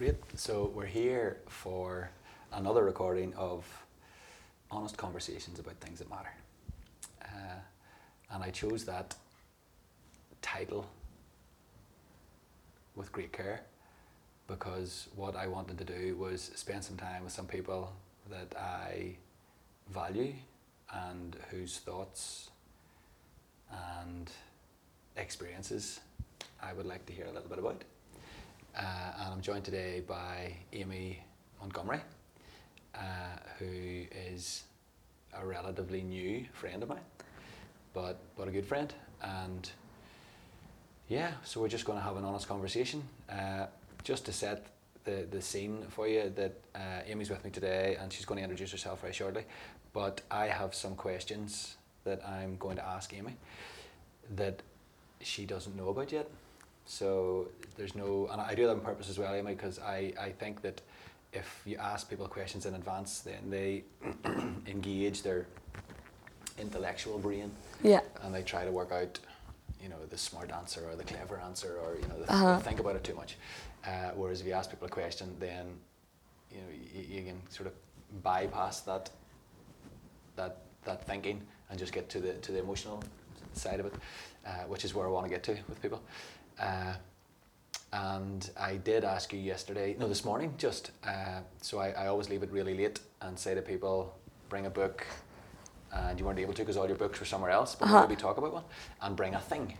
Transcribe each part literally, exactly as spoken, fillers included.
Great. So we're here for another recording of Honest Conversations About Things That Matter. Uh, and I chose that title with great care because what I wanted to do was spend some time with some people that I value and whose thoughts and experiences I would like to hear a little bit about. Uh, and I'm joined today by Amy Montgomery, uh, who is a relatively new friend of mine, but but a good friend. And yeah, so we're just going to have an honest conversation. Uh, just to set the, the scene for you, that uh, Amy's with me today and she's going to introduce herself very shortly, but I have some questions that I'm going to ask Amy that she doesn't know about yet. So there's no, and I do that on purpose as well, Amy, because I, I think that if you ask people questions in advance, then they engage their intellectual brain. Yeah. And they try to work out, you know, the smart answer or the clever answer, or, you know, they uh-huh. think about it too much. Uh, whereas if you ask people a question, then, you know, you, you can sort of bypass that, that, that thinking and just get to the, to the emotional side of it, uh, which is where I want to get to with people. Uh, and I did ask you yesterday, no, this morning, just, uh, so I, I always leave it really late and say to people, bring a book, and you weren't able to because all your books were somewhere else, but uh-huh. maybe talk about one, and bring a thing.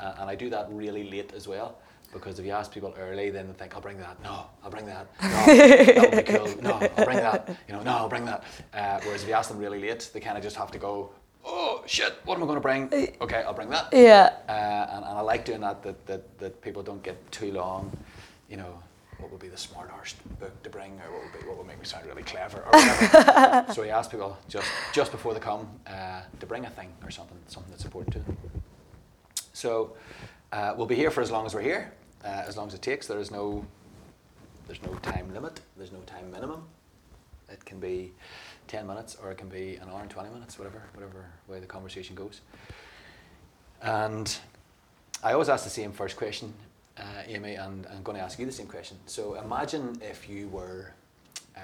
Uh, and I do that really late as well, because if you ask people early, then they think, I'll bring that, no, I'll bring that, no, that'll be cool, no, I'll bring that, you know, no, I'll bring that. Uh, whereas if you ask them really late, they kind of just have to go, oh shit, what am I going to bring? Okay, I'll bring that. Yeah. Uh, and, and I like doing that, that, that, that people don't get too long, you know, what would be the smartest book to bring, or what would, be, what would make me sound really clever, or whatever. So we ask people just, just before they come uh, to bring a thing or something, something that's important to them. So uh, we'll be here for as long as we're here, uh, as long as it takes. There is no, there's no time limit, there's no time minimum. It can be ten minutes, or it can be an hour and twenty minutes, whatever whatever way the conversation goes. And I always ask the same first question, uh, Amy, and I'm going to ask you the same question. So imagine if you were, uh,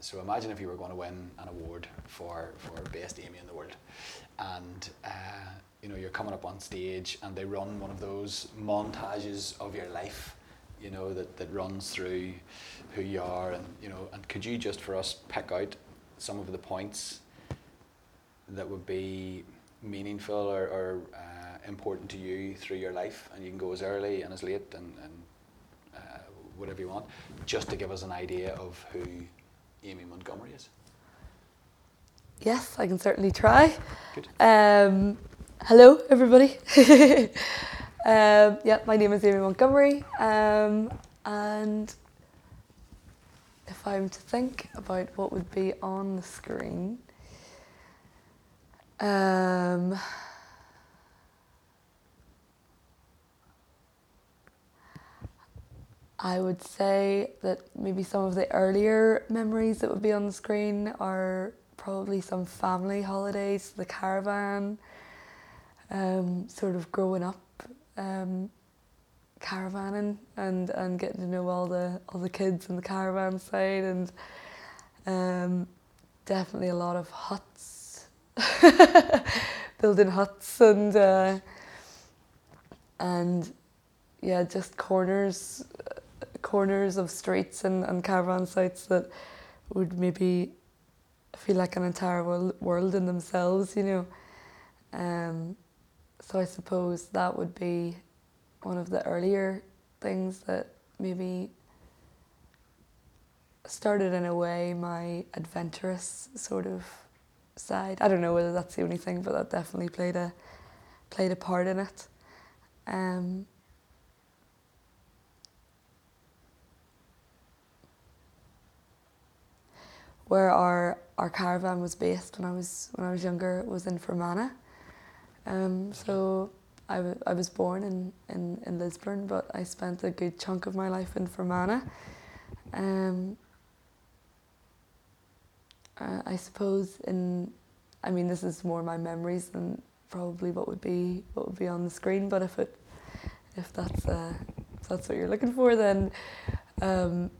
so imagine if you were going to win an award for, for Best Amy in the World. And uh, you know, you're coming up on stage and they run one of those montages of your life, you know, that, that runs through who you are, and, you know, and could you just for us pick out some of the points that would be meaningful or, or uh, important to you through your life, and you can go as early and as late and, and uh, whatever you want, just to give us an idea of who Amy Montgomery is. Yes, I can certainly try. Good. Um, hello, everybody. um, yeah, my name is Amy Montgomery, um, and if I'm to think about what would be on the screen, um, I would say that maybe some of the earlier memories that would be on the screen are probably some family holidays, the caravan, um, sort of growing up, um, caravanning and, and getting to know all the all the kids in the caravan side, and um, definitely a lot of huts, building huts, and uh, and yeah, just corners corners of streets and, and caravan sites that would maybe feel like an entire world in themselves, you know. Um, so I suppose that would be one of the earlier things that maybe started in a way my adventurous sort of side. I don't know whether that's the only thing, but that definitely played a played a part in it. Um, where our our caravan was based when I was when I was younger was in Fermanagh. Um, so. I, w- I was born in, in, in Lisburn, but I spent a good chunk of my life in Fermanagh. Um, uh, I suppose in, I mean, this is more my memories than probably what would be what would be on the screen. But if it, if that's uh, if that's what you're looking for, then Um,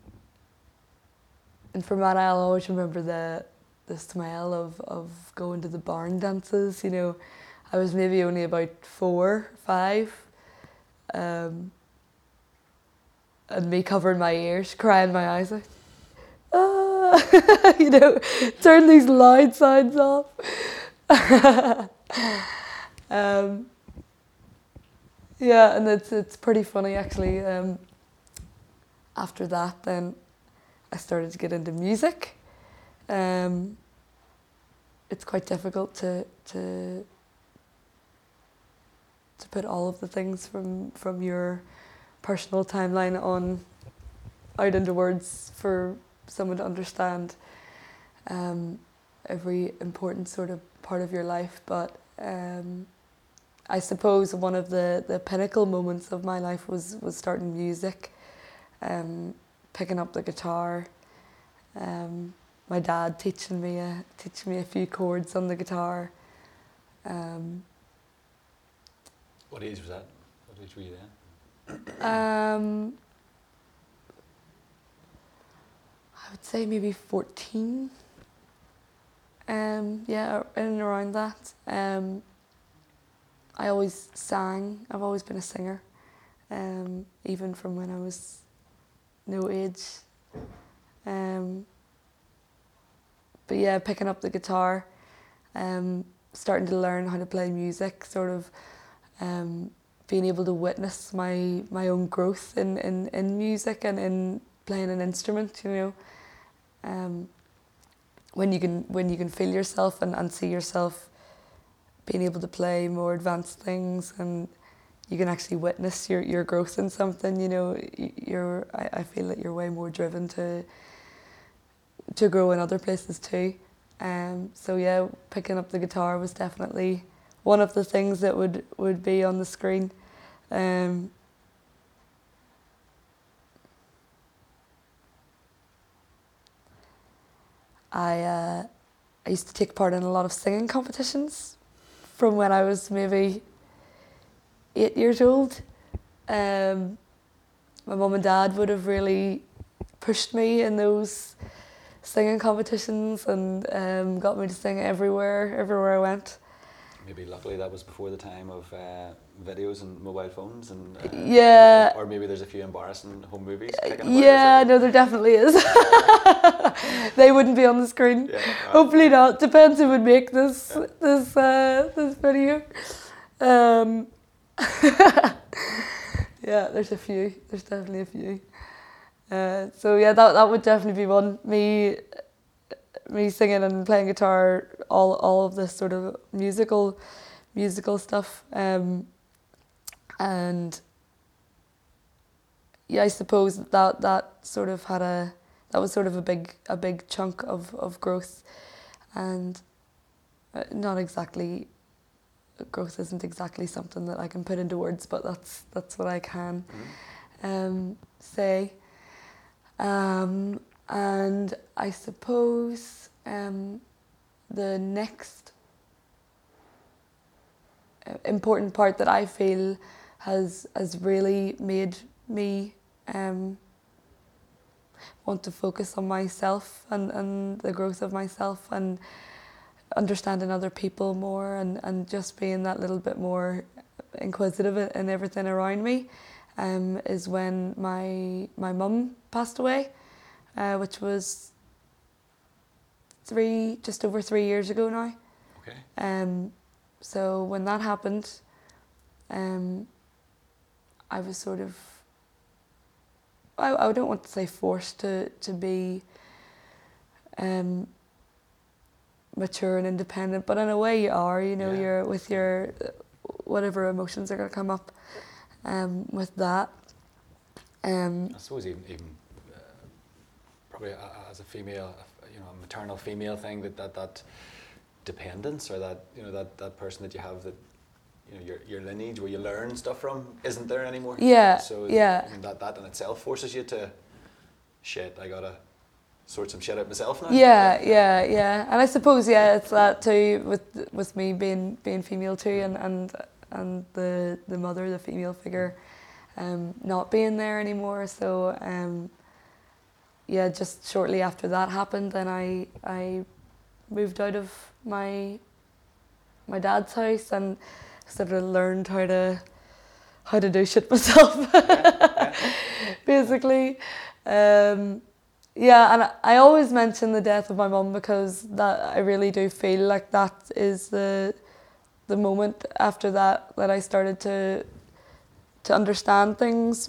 in Fermanagh, I'll always remember the the smell of, of going to the barn dances. You know, I was maybe only about four, five, um, and me covering my ears, crying my eyes out. Ah, you know, turn these loud sounds off. um, yeah, and it's it's pretty funny actually. Um, after that, then I started to get into music. Um, it's quite difficult to to to put all of the things from from your personal timeline on out into words for someone to understand um, every important sort of part of your life. But um, I suppose one of the, the pinnacle moments of my life was, was starting music, um, picking up the guitar, um, my dad teaching me a, teaching me a few chords on the guitar. Um, what age was that? What age were you then? Um, I would say maybe fourteen. Um, yeah, in and around that. Um, I always sang. I've always been a singer, um, even from when I was no age. Um, But yeah, picking up the guitar, um, starting to learn how to play music, sort of um, being able to witness my, my own growth in, in, in music and in playing an instrument, you know. Um, when you can when you can feel yourself and, and see yourself being able to play more advanced things, and you can actually witness your, your growth in something, you know, you're I, I feel that you're way more driven to to grow in other places too. Um, so yeah, picking up the guitar was definitely one of the things that would, would be on the screen. Um, I, uh, I used to take part in a lot of singing competitions from when I was maybe eight years old. Um, my mum and dad would have really pushed me in those singing competitions and um, got me to sing everywhere, everywhere I went. Maybe luckily that was before the time of uh, videos and mobile phones and... Uh, yeah. Or maybe there's a few embarrassing home movies. Yeah, no, there definitely is. They wouldn't be on the screen. Yeah, right. Hopefully not. Depends who would make this, yeah. this, uh, this video. Um, yeah, there's a few. There's definitely a few. Uh, so yeah, that that would definitely be one. Me, me singing and playing guitar, all all of this sort of musical, musical stuff. Um, and yeah, I suppose that that sort of had a that was sort of a big a big chunk of of growth, and not exactly growth isn't exactly something that I can put into words, but that's that's what I can mm-hmm. um, say. Um, and I suppose um, the next important part that I feel has has really made me um, want to focus on myself and, and the growth of myself and understanding other people more and, and just being that little bit more inquisitive in everything around me. Um, is when my my mum passed away, uh, which was three just over three years ago now. Okay. Um, so when that happened, um, I was sort of I I don't want to say forced to to be um, mature and independent, but in a way you are. You know, yeah. You're with your whatever emotions are gonna come up. Um, with that, um, I suppose even even uh, probably as a female, you know, a maternal female thing that, that that dependence or that you know that that person that you have that you know your your lineage where you learn stuff from isn't there anymore. Yeah. So yeah. I mean, that that in itself forces you to shit. I gotta sort some shit out myself now. Yeah, yeah, yeah. And I suppose yeah, it's that too with with me being being female too, and and. and the, the mother, the female figure, um, not being there anymore. So um, yeah, just shortly after that happened, then I I moved out of my my dad's house and sort of learned how to how to do shit myself, yeah, yeah. basically. Um, yeah, and I always mention the death of my mum because that I really do feel like that is the the moment after that that I started to to understand things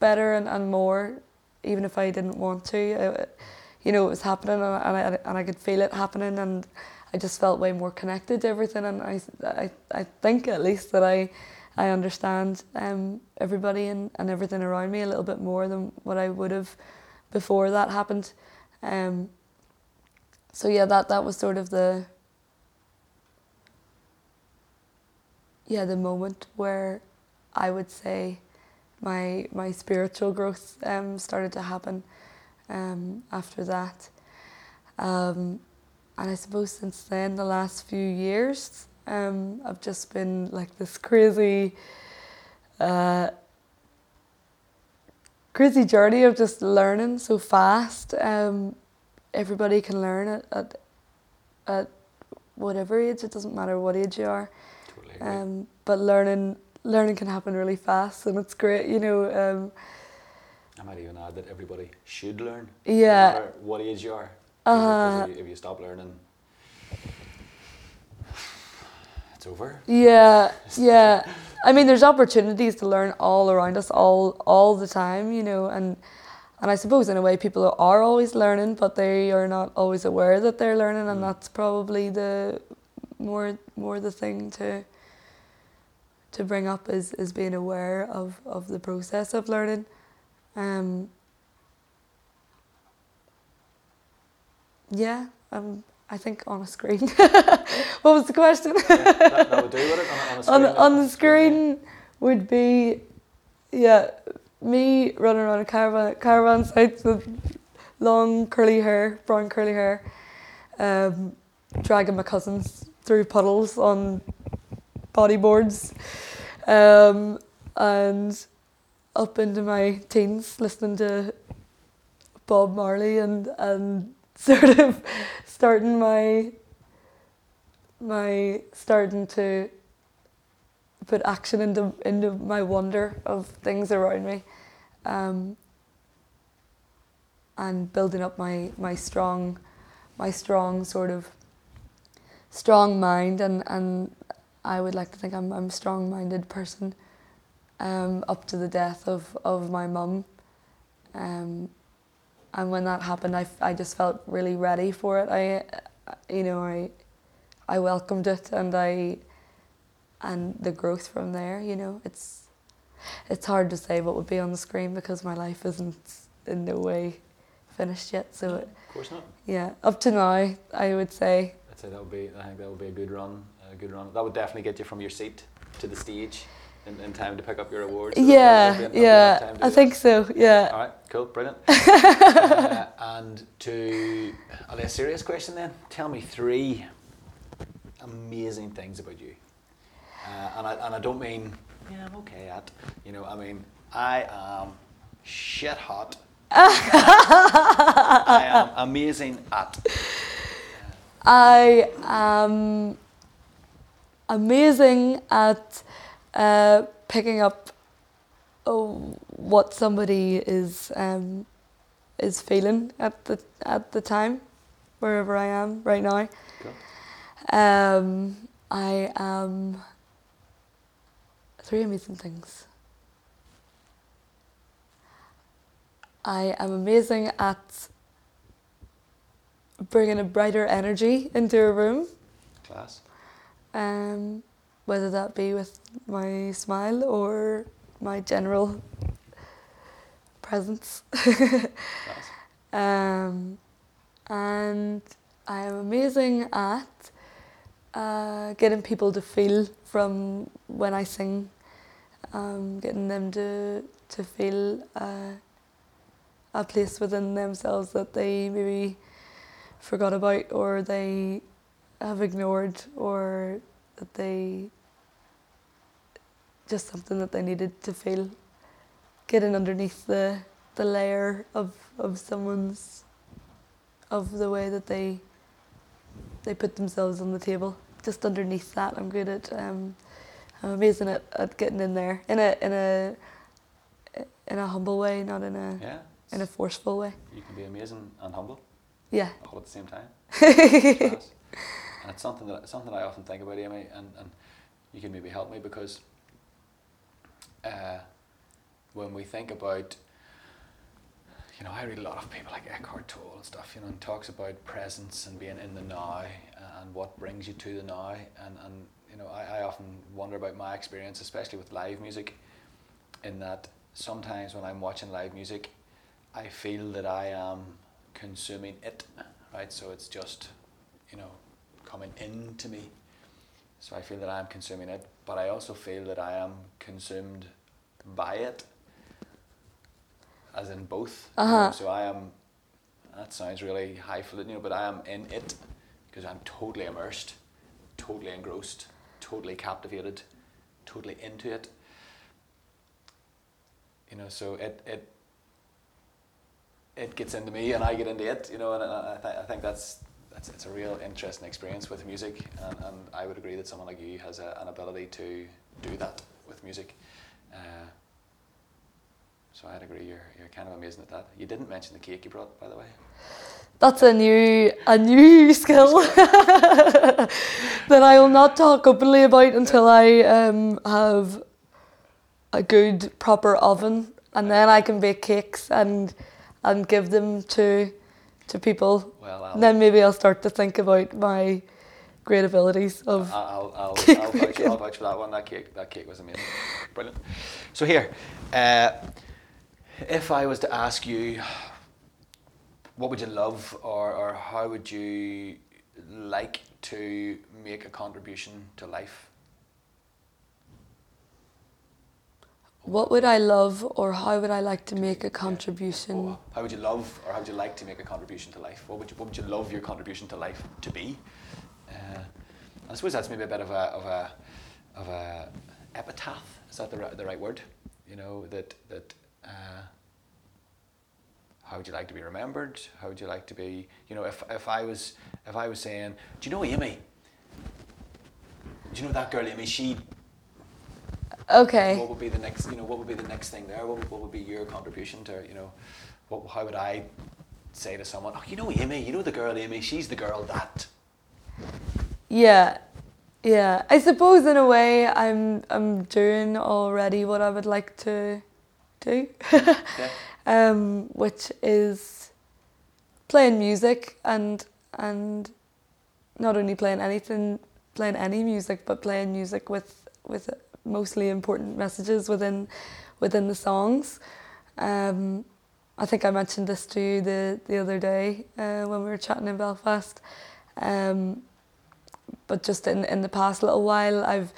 better and, and more, even if I didn't want to. It, you know, it was happening and I, and I could feel it happening, and I just felt way more connected to everything, and I, I, I think at least that I I understand um, everybody and, and everything around me a little bit more than what I would have before that happened. Um, so yeah, that, that was sort of the yeah the moment where I would say my my spiritual growth um, started to happen um, after that. Um, and I suppose since then, the last few years, Um, I've just been like this crazy, uh, crazy journey of just learning so fast. Um, everybody can learn at, at at whatever age. It doesn't matter what age you are. Totally. Um, but learning learning can happen really fast, and it's great. You know. Um, I might even add that everybody should learn. Yeah. No matter what age you are. Uh, if, you, if you stop learning, it's over. Yeah, yeah. I mean, there's opportunities to learn all around us, all all the time, you know, and and I suppose in a way people are always learning, but they are not always aware that they're learning, and mm. that's probably the more more the thing to to bring up is, is being aware of, of the process of learning. Um, yeah, um. I think on a screen. What was the question? Yeah, that, that would do with it. On, on, a screen, on, yeah. on the screen would be, yeah, me running around a caravan, caravan site with long curly hair, brown curly hair, um, dragging my cousins through puddles on bodyboards, um, and up into my teens listening to Bob Marley and and. Sort of starting my my starting to put action into into my wonder of things around me, um, and building up my, my strong my strong sort of strong mind, and, and I would like to think I'm I'm a strong minded person, um, up to the death of, of my mum. Um, And when that happened, I, I just felt really ready for it. I, you know, I, I welcomed it, and I, and the growth from there. You know, it's, it's hard to say what would be on the screen because my life isn't in no way finished yet. So, it, of course not. Yeah, up to now, I would say. I'd say that would be. I think that would be a good run. A good run. That would definitely get you from your seat to the stage. In, in time to pick up your awards. So yeah, yeah, I think so, yeah. All right, cool, brilliant. uh, and to a less serious question then, tell me three amazing things about you. Uh, and, I, and I don't mean, yeah, I'm okay at, you know, I mean, I am shit hot. I am amazing at. I am amazing at... Uh, picking up oh, what somebody is um, is feeling at the at the time, wherever I am right now. Cool. Um, I am three amazing things. I am amazing at bringing a brighter energy into a room. Class. Um. Whether that be with my smile or my general presence. um, and I am amazing at uh, getting people to feel from when I sing, um, getting them to to feel uh, a place within themselves that they maybe forgot about, or they have ignored, or that they... just something that they needed to feel, getting underneath the the layer of, of someone's, of the way that they they put themselves on the table. Just underneath that, I'm good at, um, I'm amazing at, at getting in there in a in a in a humble way, not in a yeah, in a forceful way. You can be amazing and humble. Yeah. All at the same time. And it's something that something I often think about, Amy, and, and you can maybe help me because uh, when we think about, you know, I read a lot of people like Eckhart Tolle and stuff, you know, and talks about presence and being in the now and what brings you to the now. And, and you know, I, I often wonder about my experience, especially with live music, in that sometimes when I'm watching live music, I feel that I am consuming it, right? So it's just, you know, coming into me. So I feel that I am consuming it, but I also feel that I am consumed by it. As in both, uh-huh. you know, so I am, that sounds really highfalutin, you know, but I am in it because I'm totally immersed, totally engrossed, totally captivated, totally into it. You know, so it it it gets into me and I get into it, you know, and I, th- I think that's, that's it's a real interesting experience with music, and, and I would agree that someone like you has a, an ability to do that with music. Uh, So I'd agree, you're you're kind of amazing at that. You didn't mention the cake you brought, by the way. That's a new a new skill that I will not talk openly about until I um have a good proper oven, and then I can bake cakes and and give them to to people. Well, I'll, then maybe I'll start to think about my great abilities of. I'll I'll cake I'll, vouch, I'll vouch for that one. That cake that cake was amazing, brilliant. So here. Uh, If I was to ask you, what would you love, or, or how would you like to make a contribution to life? What would I love, or how would I like to make a contribution? Yeah. Oh, how would you love, or how would you like to make a contribution to life? What would you, what would you love your contribution to life to be? Uh, I suppose that's maybe a bit of a of a of a epitaph. Is that the right, the right word? You know that that. Uh, how would you like to be remembered? How would you like to be? You know, if if I was if I was saying, do you know Amy? Do you know that girl Amy? She. Okay. What would be the next? You know, what would be the next thing there? What would, what would be your contribution to? You know, what? How would I say to someone? Oh, you know Amy. You know the girl Amy. She's the girl that. Yeah, yeah. I suppose in a way, I'm I'm doing already what I would like to. do yeah. um, which is playing music and and not only playing anything playing any music but playing music with with mostly important messages within within the songs. um, I think I mentioned this to you the, the other day uh, when we were chatting in Belfast, um, but just in, in the past little while I've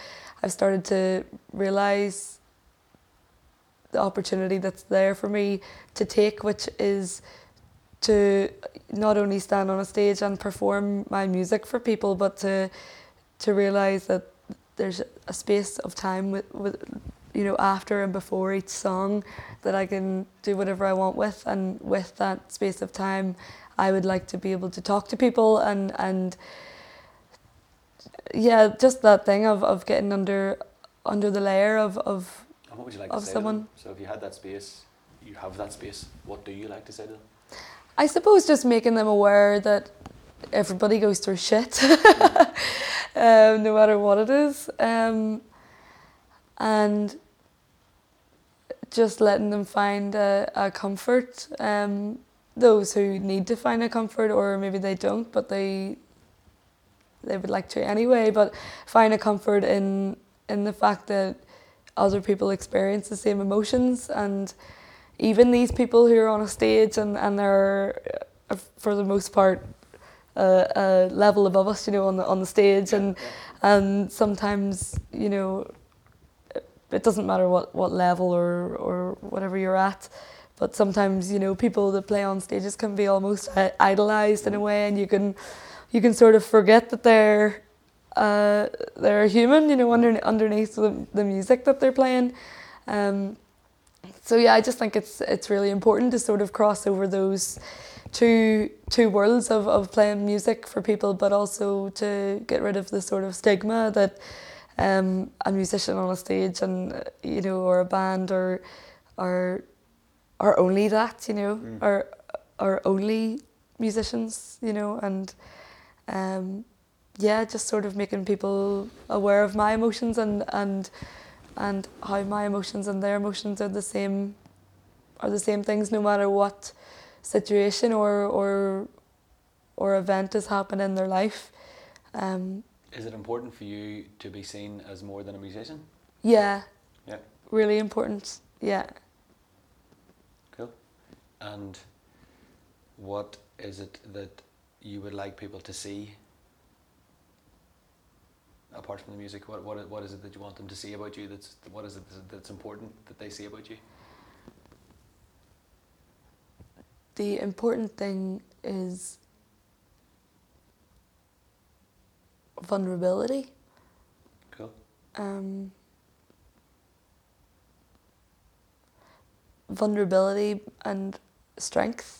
I've started to realise the opportunity that's there for me to take, which is to not only stand on a stage and perform my music for people, but to to realise that there's a space of time with, with you know after and before each song that I can do whatever I want with, and with that space of time I would like to be able to talk to people and and yeah, just that thing of, of getting under under the layer of, of And what would you like to say to them? So if you had that space, you have that space, what do you like to say to them? I suppose just making them aware that everybody goes through shit, mm-hmm. um, no matter what it is. Um, and just letting them find a, a comfort. Um, those who need to find a comfort, or maybe they don't, but they they would like to anyway, but find a comfort in in the fact that other people experience the same emotions, and even these people who are on a stage and, and they're, for the most part, uh, a level above us, you know, on the on the stage, and and sometimes, you know, it doesn't matter what, what level or, or whatever you're at, but sometimes, you know, people that play on stages can be almost idolized in a way, and you can you can sort of forget that they're Uh, they're human, you know, under, underneath the, the music that they're playing. Um, So yeah, I just think it's it's really important to sort of cross over those two two worlds of, of playing music for people, but also to get rid of the sort of stigma that um, a musician on a stage and, you know, or a band or are are only that, you know, mm. are are only musicians, you know, and um, yeah, just sort of making people aware of my emotions and and. and how my emotions and their emotions are the same are the same things, no matter what situation or or or event has happened in their life. Um, is it important for you to be seen as more than a musician? Yeah. Yeah. Really important. Yeah. Cool. And what is it that you would like people to see? Apart from the music, what what what is it that you want them to see about you? That's what is it that's important that they see about you? The important thing is vulnerability. Cool. Um, vulnerability and strength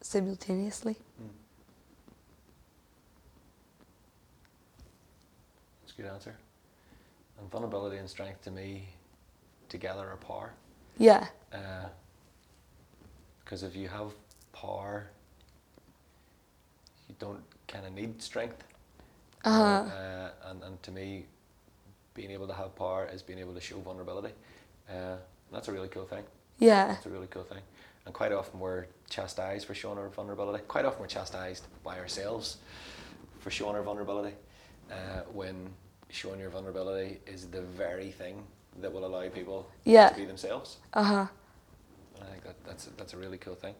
simultaneously. Mm. Good answer. And vulnerability and strength, to me, together are power. Yeah. Uh, because if you have power, you don't kind of need strength. Uh-huh. And, uh, and and to me, being able to have power is being able to show vulnerability. Uh, that's a really cool thing. Yeah. That's a really cool thing. And quite often we're chastised for showing our vulnerability. Quite often we're chastised by ourselves for showing our vulnerability. Uh, when showing your vulnerability is the very thing that will allow people yeah. to be themselves. Uh huh. I think that, that's, that's a really cool thing.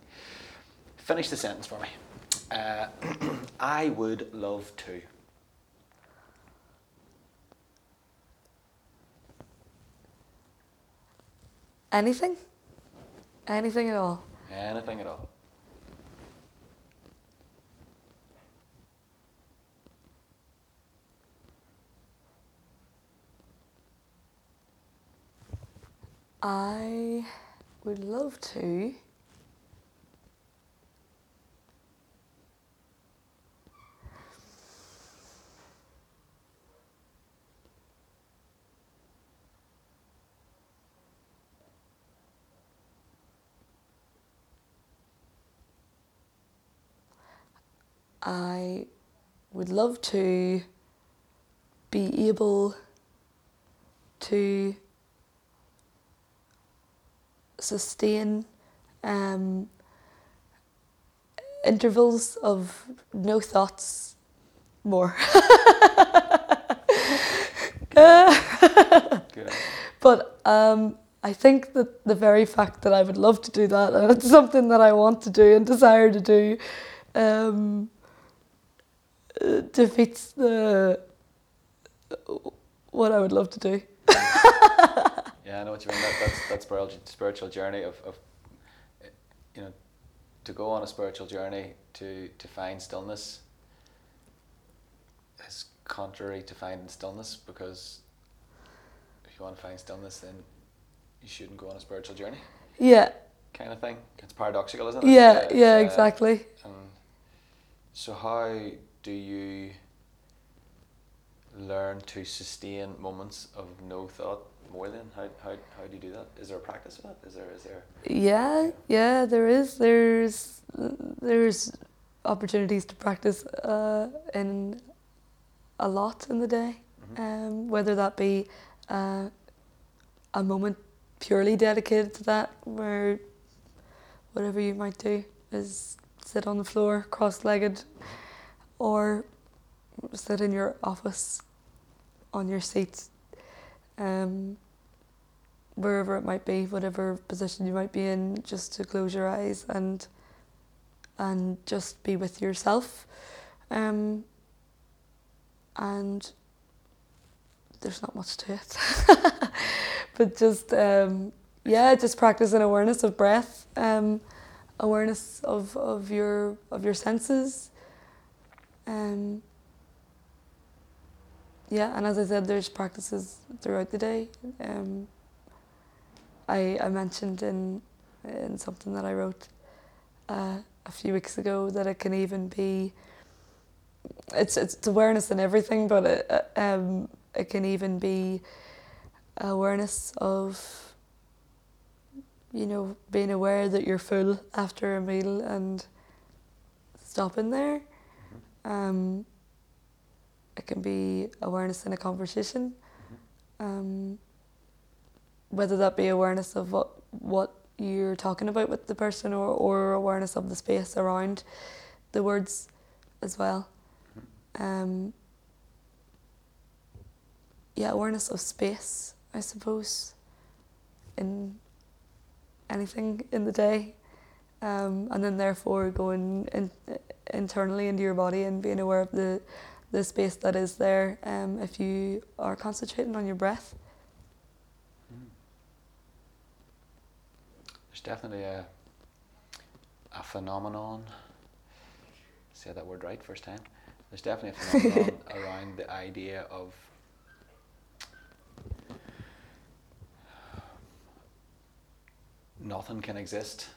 Finish the sentence for me. Uh, I would love to. Anything? Anything at all. Anything at all. I would love to I would love to be able to sustain um, intervals of no thoughts more. uh, but um, I think that the very fact that I would love to do that, and it's something that I want to do and desire to do, um, defeats the what I would love to do. Yeah, I know what you mean. That, that's that spiritual, spiritual journey of, of, you know, to go on a spiritual journey to, to find stillness is contrary to finding stillness, because if you want to find stillness, then you shouldn't go on a spiritual journey. Yeah. Kind of thing. It's paradoxical, isn't it? Yeah, it's, yeah, uh, exactly. And so how do you learn to sustain moments of no thought? More than how, how how do you do that? Is there a practice for that? Is there is there? Yeah, yeah, there is. There's there's opportunities to practice uh, in a lot in the day, mm-hmm. um, whether that be uh, a moment purely dedicated to that, where whatever you might do is sit on the floor cross-legged, or sit in your office on your seat. Um, wherever it might be, whatever position you might be in, just to close your eyes and and just be with yourself. Um, and there's not much to it, but just um, yeah, just practice an awareness of breath, um, awareness of, of your of your senses. Um, Yeah, and as I said, there's practices throughout the day. Um, I, I mentioned in in something that I wrote uh, a few weeks ago that it can even be, it's it's awareness in everything, but it, um, it can even be awareness of, you know, being aware that you're full after a meal and stopping there. Mm-hmm. Um, it can be awareness in a conversation. Mm-hmm. Um, whether that be awareness of what what you're talking about with the person, or, or awareness of the space around the words as well. Um, yeah, awareness of space, I suppose, in anything in the day. Um, and then therefore going in, internally into your body and being aware of the, the space that is there, um, if you are concentrating on your breath. There's definitely a a phenomenon, say that word right first time, there's definitely a phenomenon around the idea of nothing can exist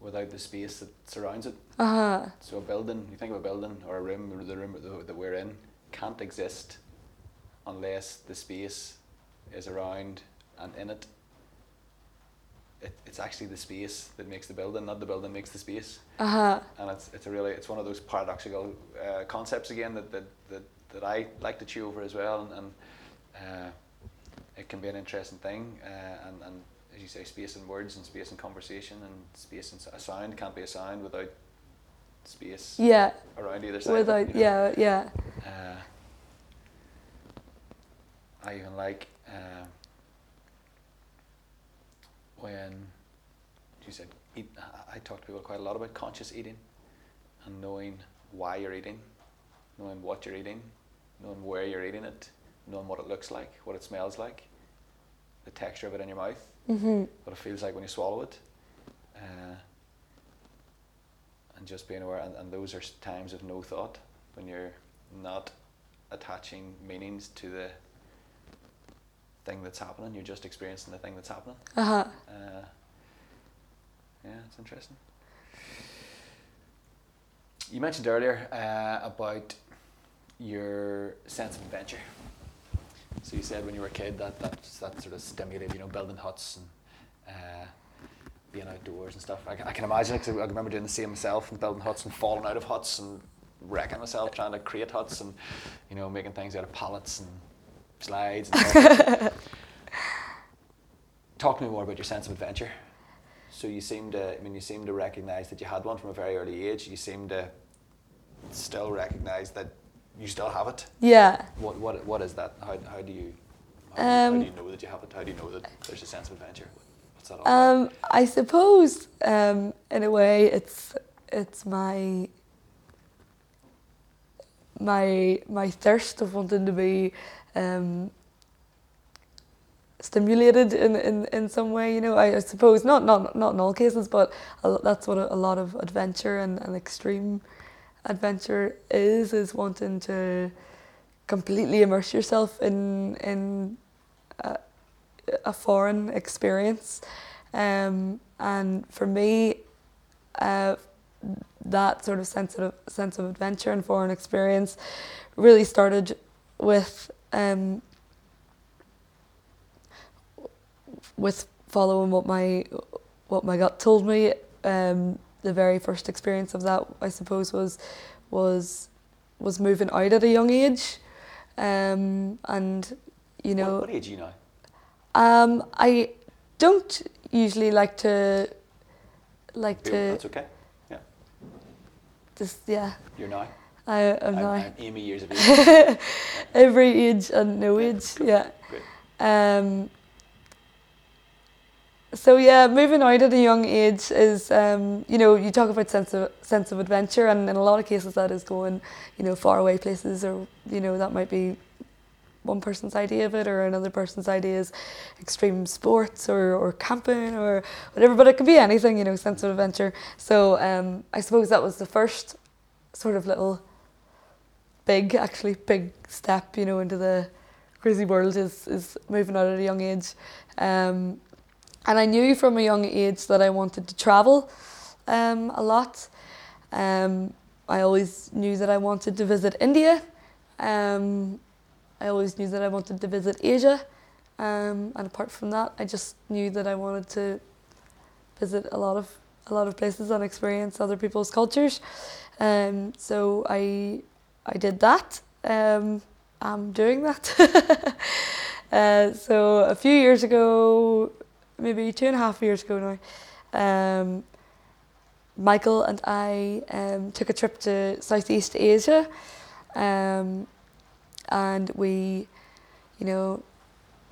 without the space that surrounds it. Uh-huh. So a building, you think of a building or a room, the room that we're in can't exist unless the space is around and in it. It, it's actually the space that makes the building, not the building makes the space. Uh-huh. And it's it's a really it's one of those paradoxical uh, concepts again that, that that that I like to chew over as well, and, and uh, it can be an interesting thing. Uh, and and as you say, space in words and space in conversation and space in a sound can't be a sound without space. Yeah. Around either side. Without, you know. yeah yeah. Uh, I even like. Uh, When you said eat, I talk to people quite a lot about conscious eating and knowing why you're eating, knowing what you're eating, knowing where you're eating it, knowing what it looks like, what it smells like, the texture of it in your mouth, mm-hmm. what it feels like when you swallow it, uh, and just being aware. And, and those are times of no thought when you're not attaching meanings to the thing that's happening, you're just experiencing the thing that's happening. Uh-huh. Uh, yeah, it's interesting. You mentioned earlier uh, about your sense of adventure. So you said when you were a kid that that, that sort of stimulated, you know, building huts and uh, being outdoors and stuff. I, I can imagine, because I remember doing the same myself and building huts and falling out of huts and wrecking myself trying to create huts and, you know, making things out of pallets and slides and all. Talk to me more about your sense of adventure. So you seem to, I mean, you seem to recognise that you had one from a very early age. You seem to still recognise that you still have it. Yeah. What what what is that? How how do you how, um, do, you, how do you know that you have it? How do you know that there's a sense of adventure? What's that all um, about? I suppose um, in a way it's it's my my my thirst of wanting to be. Um, stimulated in, in, in some way, you know, I, I suppose, not, not not in all cases, but a, that's what a, a lot of adventure and, and extreme adventure is, is wanting to completely immerse yourself in in a, a foreign experience. Um, and for me, uh, that sort of sense of, sense of adventure and foreign experience really started with Um, with following what my what my gut told me. Um, the very first experience of that, I suppose, was was was moving out at a young age, um, and you know. What, what age are you now? Um, I don't usually like to like Bill, to. That's okay. Yeah. Just yeah. You're now. I am now. I'm Amy years of age. Every age and no age, cool. Yeah. Great. Um, so yeah, moving out at a young age is, um, you know, you talk about sense of sense of adventure, and in a lot of cases that is going, you know, far away places, or you know, that might be one person's idea of it, or another person's idea is extreme sports or, or camping or whatever. But it could be anything, you know, sense of adventure. So um, I suppose that was the first sort of little. Big, actually, big step, you know, into the crazy world is, is moving out at a young age. Um, And I knew from a young age that I wanted to travel um, a lot. Um, I always knew that I wanted to visit India. Um, I always knew that I wanted to visit Asia. Um, and apart from that, I just knew that I wanted to visit a lot of a lot of places and experience other people's cultures. Um, so I I did that. Um, I'm doing that. uh, so a few years ago, maybe two and a half years ago now, um, Michael and I um, took a trip to Southeast Asia, um, and we, you know,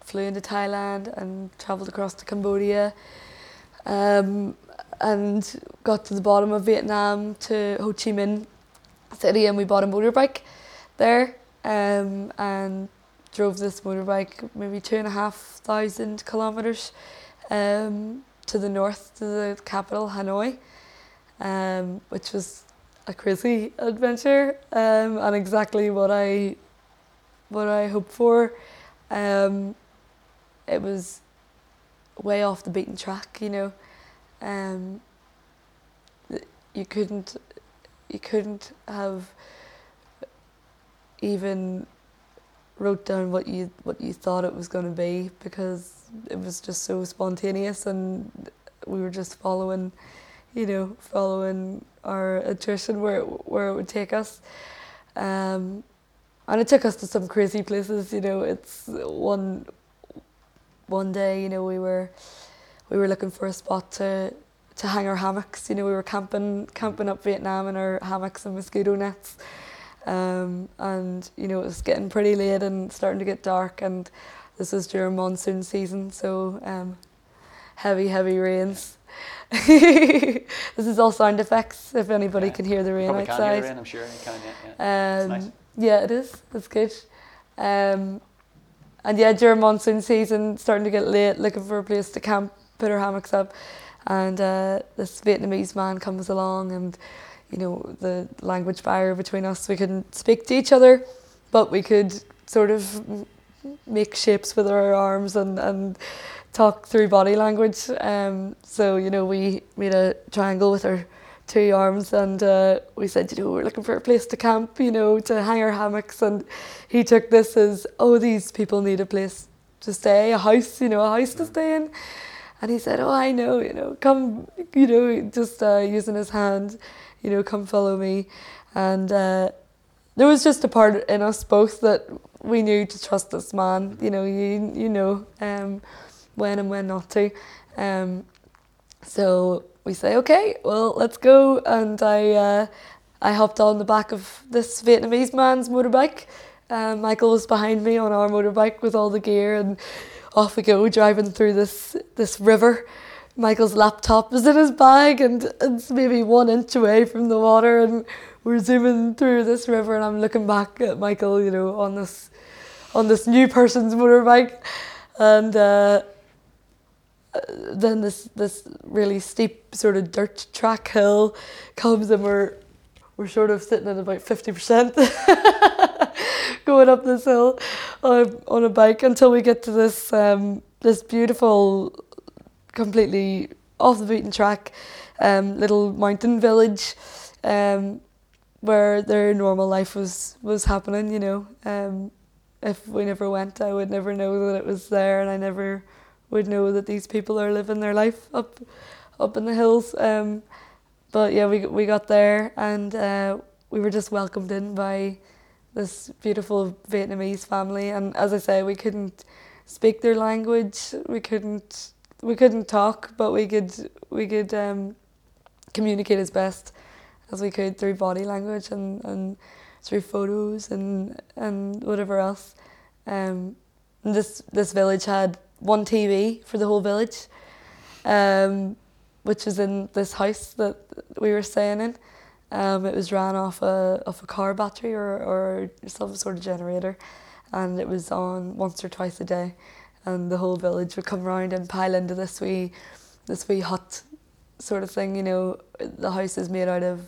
flew into Thailand and travelled across to Cambodia, um, and got to the bottom of Vietnam to Ho Chi Minh City, and we bought a motorbike there, um, and drove this motorbike maybe two and a half thousand kilometres um, to the north, to the capital, Hanoi, um, which was a crazy adventure, um, and exactly what I what I hoped for. Um, it was way off the beaten track, you know. Um, you couldn't, you couldn't have even wrote down what you what you thought it was going to be, because it was just so spontaneous, and we were just following, you know, following our intuition where it, where it would take us. Um, and it took us to some crazy places, you know. It's one one day, you know, we were we were looking for a spot to to hang our hammocks. You know, we were camping camping up Vietnam in our hammocks and mosquito nets. Um, and, you know, it was getting pretty late and starting to get dark, and this was during monsoon season, so um, heavy, heavy rains. This is all sound effects, if anybody yeah. can hear the rain Probably outside. Probably can hear the rain, I'm sure. You can, yeah, yeah. Um, it's nice. Yeah, it is. It's good. Um, and yeah, during monsoon season, starting to get late, looking for a place to camp, put our hammocks up, and uh, this Vietnamese man comes along, and you know, the language barrier between us, we couldn't speak to each other, but we could sort of make shapes with our arms and, and talk through body language. Um, so, you know, we made a triangle with our two arms, and uh, we said, you know, we're looking for a place to camp, you know, to hang our hammocks. And he took this as, oh, these people need a place to stay, a house, you know, a house to stay in. And he said, oh, I know, you know, come, you know, just uh, using his hand, you know, come follow me. And uh, there was just a part in us both that we knew to trust this man, you know, you you know um, when and when not to. Um, so we say, okay, well, let's go. And I uh, I hopped on the back of this Vietnamese man's motorbike. Uh, Michael was behind me on our motorbike with all the gear, and off we go, driving through this this river. Michael's laptop was in his bag, and it's maybe one inch away from the water, and we're zooming through this river, and I'm looking back at Michael, you know, on this on this new person's motorbike. And uh, then this this really steep sort of dirt track hill comes, and we're we're sort of sitting at about fifty percent going up this hill on a, on a bike, until we get to this um, this beautiful, completely off the beaten track, um, little mountain village, um, where their normal life was, was happening, you know. Um, if we never went, I would never know that it was there, and I never would know that these people are living their life up up in the hills. Um, but yeah, we we got there, and uh, we were just welcomed in by this beautiful Vietnamese family. And as I say, we couldn't speak their language, we couldn't We couldn't talk, but we could we could um, communicate as best as we could through body language and, and through photos and and whatever else. Um, and this this village had one T V for the whole village, um, which was in this house that we were staying in. Um, it was ran off a off a car battery or, or some sort of generator, and it was on once or twice a day. And the whole village would come round and pile into this wee, this wee hut, sort of thing. You know, the house is made out of,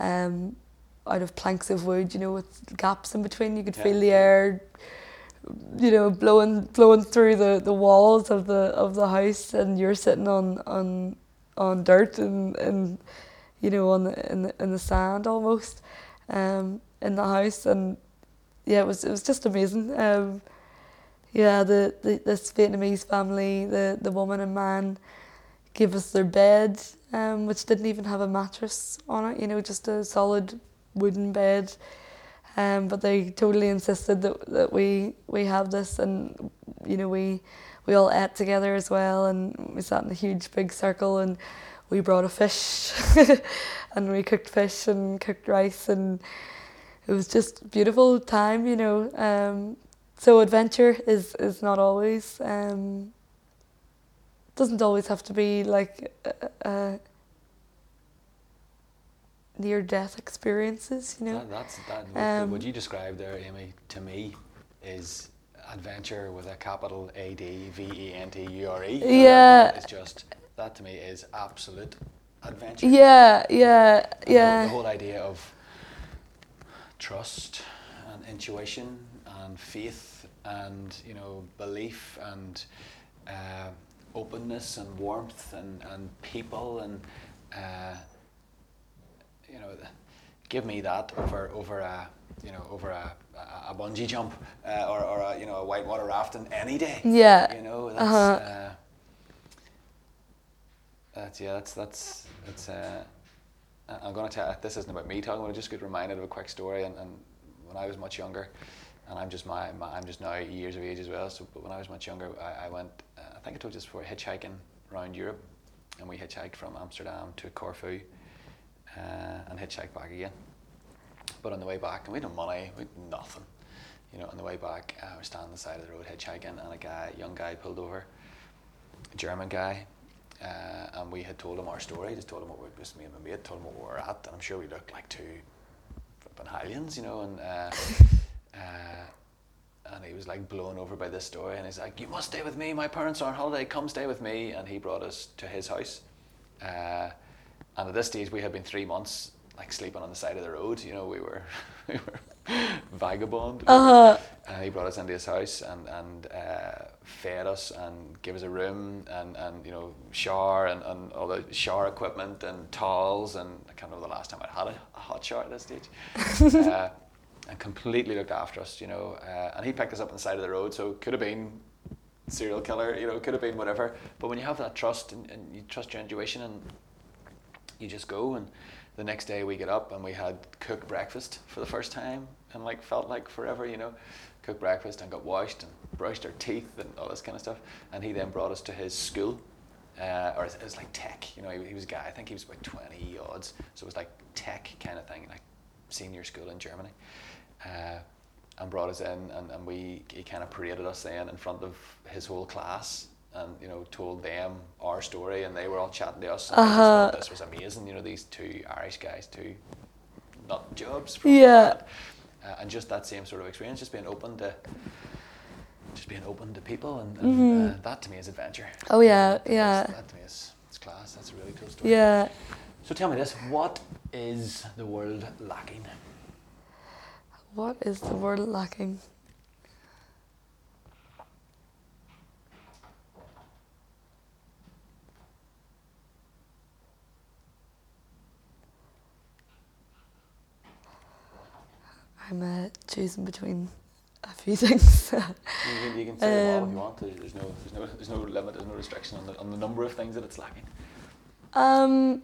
um, out of planks of wood. You know, with gaps in between. You could yeah. feel the air you know, blowing blowing through the, the walls of the of the house, and you're sitting on on on dirt and, and you know on the, in the, in the sand almost, um, in the house, and yeah, it was it was just amazing. Um, yeah, the, the this Vietnamese family, the, the woman and man, gave us their bed, um, which didn't even have a mattress on it. You know, just a solid wooden bed. Um, but they totally insisted that that we we have this, and you know we we all ate together as well, and we sat in a huge big circle, and we brought a fish, and we cooked fish and cooked rice, and it was just a beautiful time, you know. Um, so adventure is is not always um, doesn't always have to be like a, a near-death experiences, you know. That, that's that, um, what you described there, Amy, to me, is adventure with a capital A D V E N T U R E. Yeah, it's just that to me is absolute adventure. Yeah, yeah, and yeah. The, the whole idea of trust and intuition and faith and you know belief and uh, openness and warmth and and people and. Uh, You know, give me that over over a you know over a a, a bungee jump uh, or or a, you know a whitewater rafting any day. Yeah. You know that's uh-huh. uh, that's yeah that's that's that's. Uh, I'm gonna tell this isn't about me talking. I'm just get reminded of a quick story. And, and when I was much younger, and I'm just my, my I'm just now years of age as well. So, but when I was much younger, I, I went. Uh, I think I told you this before. Hitchhiking around Europe, and we hitchhiked from Amsterdam to Corfu. Uh, and hitchhiked back again, but on the way back, and we had no money, we had nothing, you know. On the way back, uh, we're standing on the side of the road hitchhiking, and a guy, young guy, pulled over, a German guy, uh, and we had told him our story. Just told him what we, just me and my mate, told him what we were at, and I'm sure we looked like two flipping aliens, you know. And uh, uh, and he was like blown over by this story, and he's like, "You must stay with me. My parents are on holiday. Come stay with me." And he brought us to his house. Uh, And at this stage, we had been three months like sleeping on the side of the road. You know, we were we were vagabond. Uh-huh. And he brought us into his house and and uh, fed us and gave us a room and, and you know shower and, and all the shower equipment and towels and I can't remember the last time I had a, a hot shower at this stage. uh, and completely looked after us. You know, uh, and he picked us up on the side of the road, so could have been serial killer. You know, could have been whatever. But when you have that trust and, and you trust your intuition and you just go, and the next day we get up and we had cooked breakfast for the first time, and like felt like forever, you know, cooked breakfast and got washed and brushed our teeth and all this kind of stuff. And he then brought us to his school, uh, or it was like tech, you know, he, he was a guy, I think he was about twenty odds, so it was like tech kind of thing, like senior school in Germany, uh, and brought us in, and, and we he kind of paraded us in in front of his whole class. And you know, told them our story, and they were all chatting to us. And uh-huh. This was amazing, you know. These two Irish guys, two nut jobs, from yeah. Uh, and just that same sort of experience, just being open to, just being open to people, and, and mm-hmm. uh, that to me is adventure. Oh yeah, uh, yeah. That to me is it's class. That's a really cool story. Yeah. So tell me this: what is the world lacking? What is the world lacking? I'm uh, choosing between a few things. you, can, you can say um, a lot if you want. There's no, there's no, there's no limit. There's no restriction on the on the number of things that it's lacking. Um,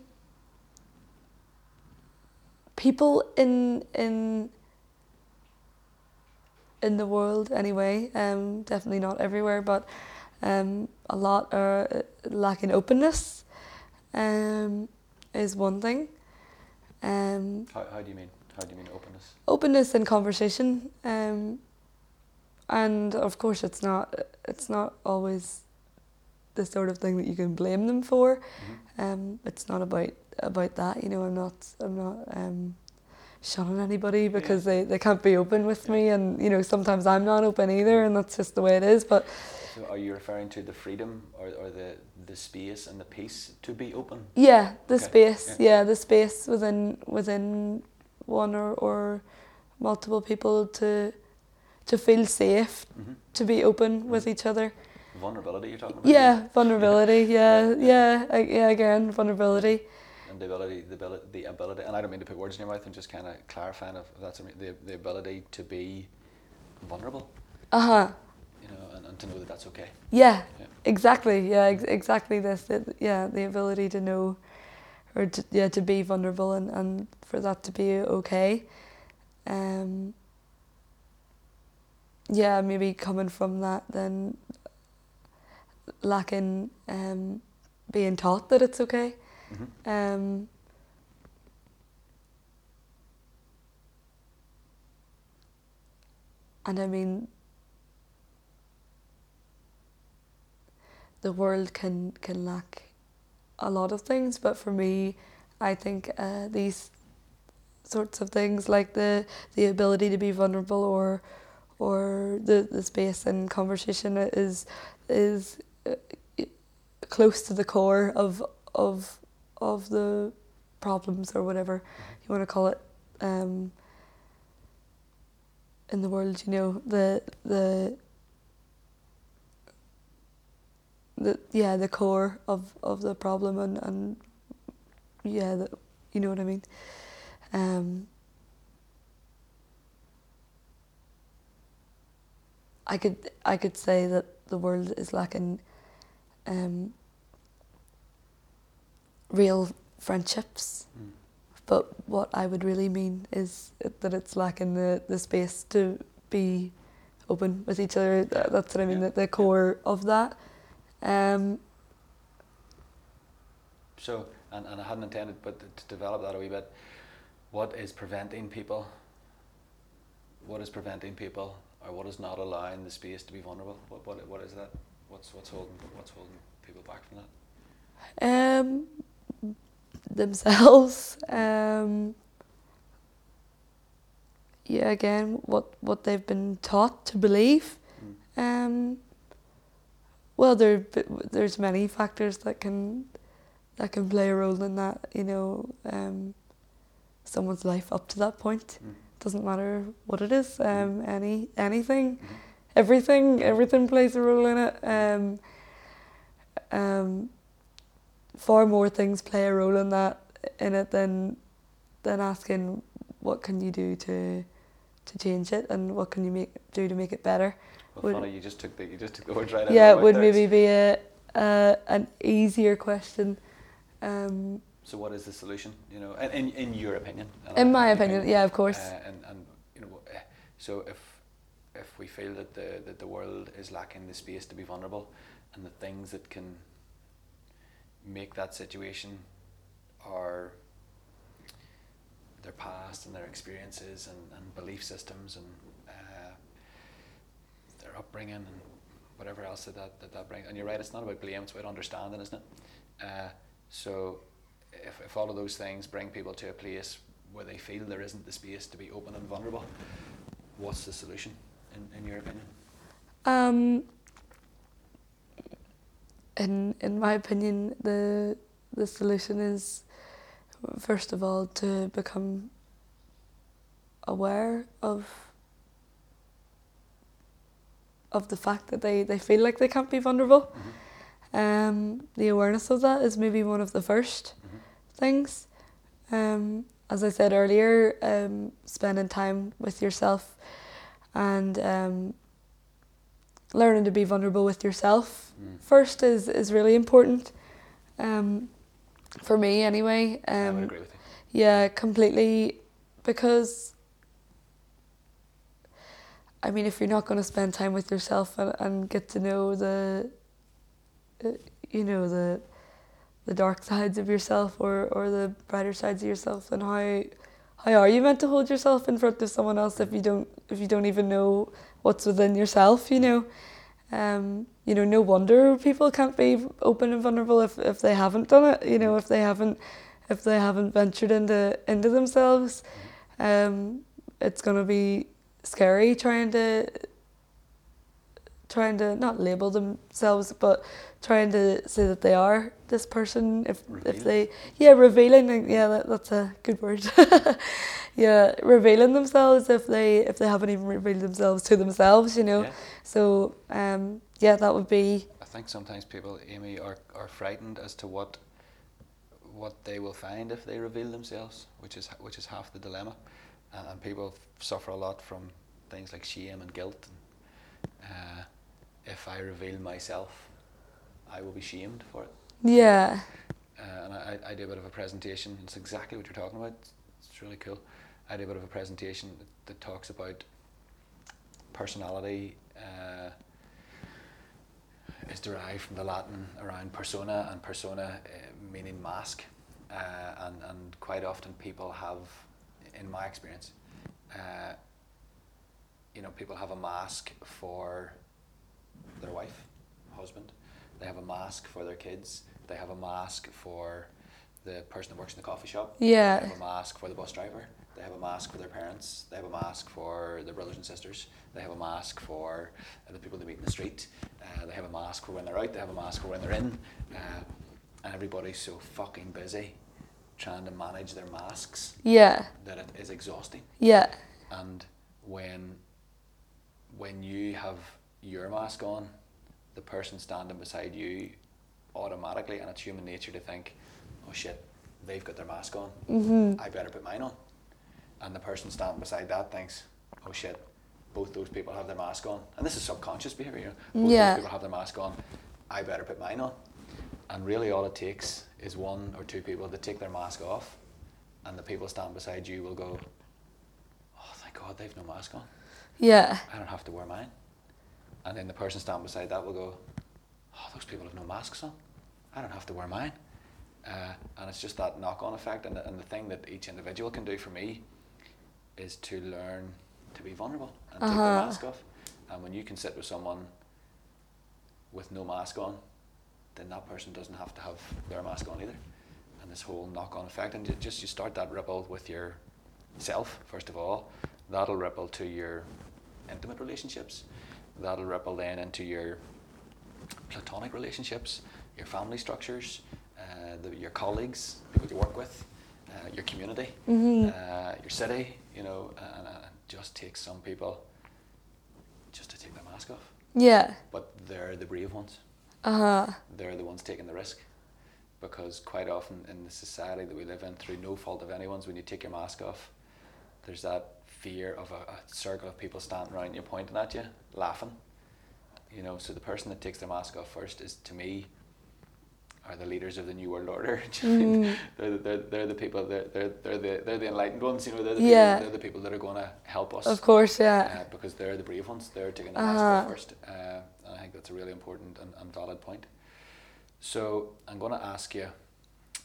people in in in the world, anyway. Um, definitely not everywhere, but um, a lot are lacking openness. Um, is one thing. Um, how how do you mean? How do you mean openness? Openness in conversation, um, and of course it's not it's not always the sort of thing that you can blame them for. Mm-hmm. Um, it's not about about that, you know. I'm not I'm not um, shunning anybody because yeah. they, they can't be open with yeah. me, and you know sometimes I'm not open either, and that's just the way it is. But so are you referring to the freedom or or the, the space and the peace to be open? Yeah, the okay. space. Yeah. yeah, the space within within. one or, or multiple people to to feel safe, mm-hmm. to be open mm-hmm. with each other. Vulnerability you're talking about? Yeah, vulnerability, yeah, yeah, yeah, yeah, yeah again, vulnerability. And the ability, the ability, the ability, and I don't mean to put words in your mouth, I'm just kind of clarifying if that's the, the ability to be vulnerable. Uh-huh. You know, and, and to know that that's okay. Yeah, yeah. exactly, yeah, ex- exactly this, that, yeah, the ability to know, or to, yeah, to be vulnerable and, and for that to be okay. Um. Yeah, maybe coming from that then, lacking um, being taught that it's okay. Mm-hmm. Um, and I mean, the world can, can lack a lot of things, but for me, I think uh, these sorts of things, like the, the ability to be vulnerable or or the, the space and conversation is is close to the core of of of the problems or whatever you want to call it um, in the world. You know, the the the yeah the core of, of the problem and and yeah the, you know what I mean. Um, I could I could say that the world is lacking um, real friendships, mm. but what I would really mean is that it's lacking the, the space to be open with each other. That's what I mean, yeah. the, the core yeah. of that. Um, so, and, and I hadn't intended, but to develop that a wee bit, what is preventing people? What is preventing people? Or what is not allowing the space to be vulnerable? What what what is that? What's what's holding what's holding people back from that? Um, themselves. Um, yeah, again, what, what they've been taught to believe. Mm. Um, well, there there's many factors that can that can play a role in that. You know, um, someone's life up to that point. Mm. Doesn't matter what it is, um, any anything, mm-hmm. everything, everything plays a role in it. Um, um, far more things play a role in that in it than than asking what can you do to to change it and what can you make do to make it better. Well, would, funny, you just took the you just took the words right out. Yeah, it would there. maybe be a, a an easier question. Um, So what is the solution? You know, in in your opinion. In my opinion, opinion, yeah, of course. Uh, and and you know, so if if we feel that the that the world is lacking the space to be vulnerable, and the things that can make that situation are their past and their experiences and, and belief systems and uh, their upbringing and whatever else that that, that that brings. And you're right, it's not about blame; it's about understanding, isn't it? Uh, so. If, if all of those things bring people to a place where they feel there isn't the space to be open and vulnerable, what's the solution, in, in your opinion? Um, in in my opinion, the the solution is, first of all, to become aware of of the fact that they, they feel like they can't be vulnerable. Mm-hmm. Um, the awareness of that is maybe one of the first. Mm-hmm. Things, um, as I said earlier, um, spending time with yourself and um, learning to be vulnerable with yourself mm. first is, is really important. Um, for me, anyway. Um, I would agree with you. Yeah, completely. Because I mean, if you're not going to spend time with yourself and, and get to know the, uh, you know the. the dark sides of yourself or, or the brighter sides of yourself, and how how are you meant to hold yourself in front of someone else if you don't if you don't even know what's within yourself, you know? Um, you know, no wonder people can't be open and vulnerable if, if they haven't done it, you know, if they haven't if they haven't ventured into into themselves. Um, it's gonna be scary trying to trying to not label themselves but trying to say that they are this person, if revealing. if they, yeah, revealing, yeah, that, that's a good word. Yeah, revealing themselves if they if they haven't even revealed themselves to themselves, you know. Yeah. So um, yeah, that would be. I think sometimes people, Amy, are are frightened as to what what they will find if they reveal themselves, which is which is half the dilemma, uh, and people suffer a lot from things like shame and guilt. And, uh, if I reveal myself, I will be shamed for it. Yeah. Uh, and I, I do a bit of a presentation. It's exactly what you're talking about. It's really cool. I do a bit of a presentation that, that talks about personality uh, is derived from the Latin around persona, and persona uh, meaning mask. Uh, and, and quite often people have, in my experience, uh, you know, people have a mask for their wife, husband. They have a mask for their kids. They have a mask for the person that works in the coffee shop. Yeah. They have a mask for the bus driver. They have a mask for their parents. They have a mask for their brothers and sisters. They have a mask for uh, the people they meet in the street. Uh, they have a mask for when they're out. They have a mask for when they're in. Uh, and everybody's so fucking busy trying to manage their masks. Yeah. That it is exhausting. Yeah. And when when you have your mask on, the person standing beside you automatically, and it's human nature to think, oh shit, they've got their mask on, mm-hmm. I better put mine on. And the person standing beside that thinks, oh shit, both those people have their mask on. And this is subconscious behaviour, you know? Both yeah. those people have their mask on, I better put mine on. And really all it takes is one or two people to take their mask off, and the people standing beside you will go, oh thank God, they've no mask on. Yeah. I don't have to wear mine. And then the person standing beside that will go, oh, those people have no masks on. I don't have to wear mine. Uh, and it's just that knock-on effect. And the, and the thing that each individual can do for me is to learn to be vulnerable and uh-huh. take their mask off. And when you can sit with someone with no mask on, then that person doesn't have to have their mask on either. And this whole knock-on effect. And just you start that ripple with yourself, first of all. That'll ripple to your intimate relationships. That'll ripple then into your platonic relationships, your family structures, uh, the, your colleagues, people you work with, uh, your community, mm-hmm. uh, your city, you know, and, and just take some people just to take their mask off. Yeah. But they're the brave ones. Uh-huh. They're the ones taking the risk. Because quite often in the society that we live in, through no fault of anyone's, when you take your mask off, there's that fear of a, a circle of people standing around you pointing at you, laughing. You know, so the person that takes their mask off first is, to me, are the leaders of the New World Order. Mm. they're, they're, they're the people, they're, they're, they're, the, they're the enlightened ones, you know, they're the, yeah. people, they're the people that are going to help us. Of course, yeah. Uh, because they're the brave ones, they're taking their uh-huh. mask off first. Uh, and I think that's a really important and, and valid point. So I'm going to ask you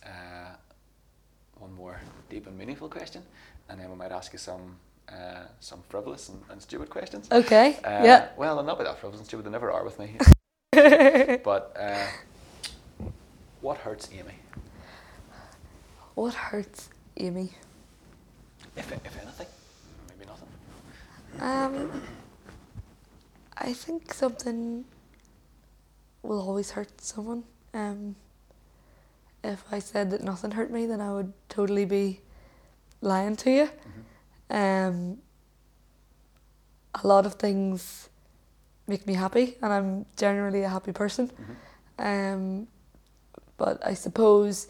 uh, one more deep and meaningful question, and then we might ask you some uh, some frivolous and, and stupid questions. Okay, uh, yeah. Well, they'll not be that frivolous and stupid, they never are with me. But uh, what hurts Amy? What hurts Amy? If, if anything, maybe nothing. Um, I think something will always hurt someone. Um, if I said that nothing hurt me, then I would totally be lying to you. Mm-hmm. Um, a lot of things make me happy, and I'm generally a happy person. Mm-hmm. Um, but I suppose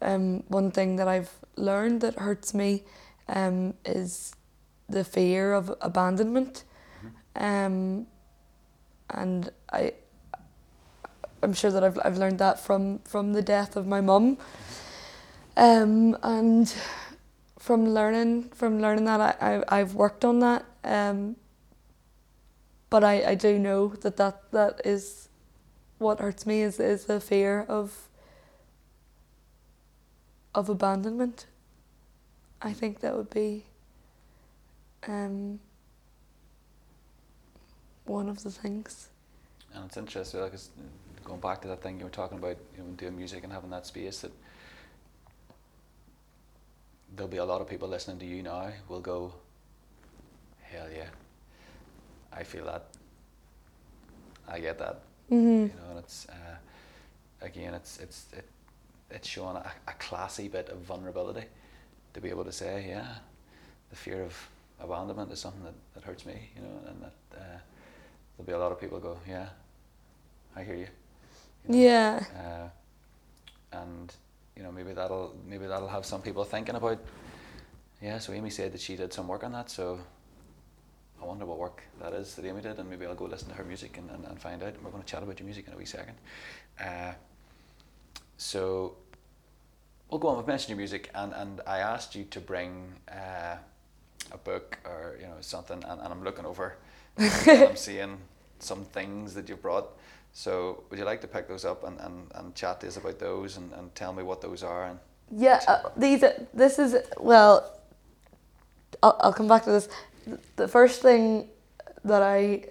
um, one thing that I've learned that hurts me um, is the fear of abandonment. Mm-hmm. Um, and I, I'm sure that I've I've learned that from, from the death of my mum. Um, and From learning, from learning that, I, I, I've worked on that, um, but I, I do know that, that that is what hurts me, is is the fear of of abandonment. I think that would be um, one of the things. And it's interesting, like it's going back to that thing you were talking about, you know, doing music and having that space that. There'll be a lot of people listening to you now will go, hell yeah, I feel that, I get that, mm-hmm. you know, and it's, uh, again, it's it's it, it's showing a, a classy bit of vulnerability to be able to say, yeah, the fear of abandonment is something that, that hurts me, you know, and that uh, there'll be a lot of people go, yeah, I hear you. you know? Yeah. Uh, and you know, maybe that'll maybe that'll have some people thinking about, yeah, so Amy said that she did some work on that, so I wonder what work that is that Amy did, and maybe I'll go listen to her music and, and, and find out. We're going to chat about your music in a wee second. Uh, so we'll go on. We've mentioned your music, and, and I asked you to bring uh, a book or, you know, something, and, and I'm looking over and I'm seeing some things that you've brought. So would you like to pick those up and, and, and chat to us about those and, and tell me what those are? And yeah, uh, these are, this is, well, I'll, I'll come back to this. The first thing that I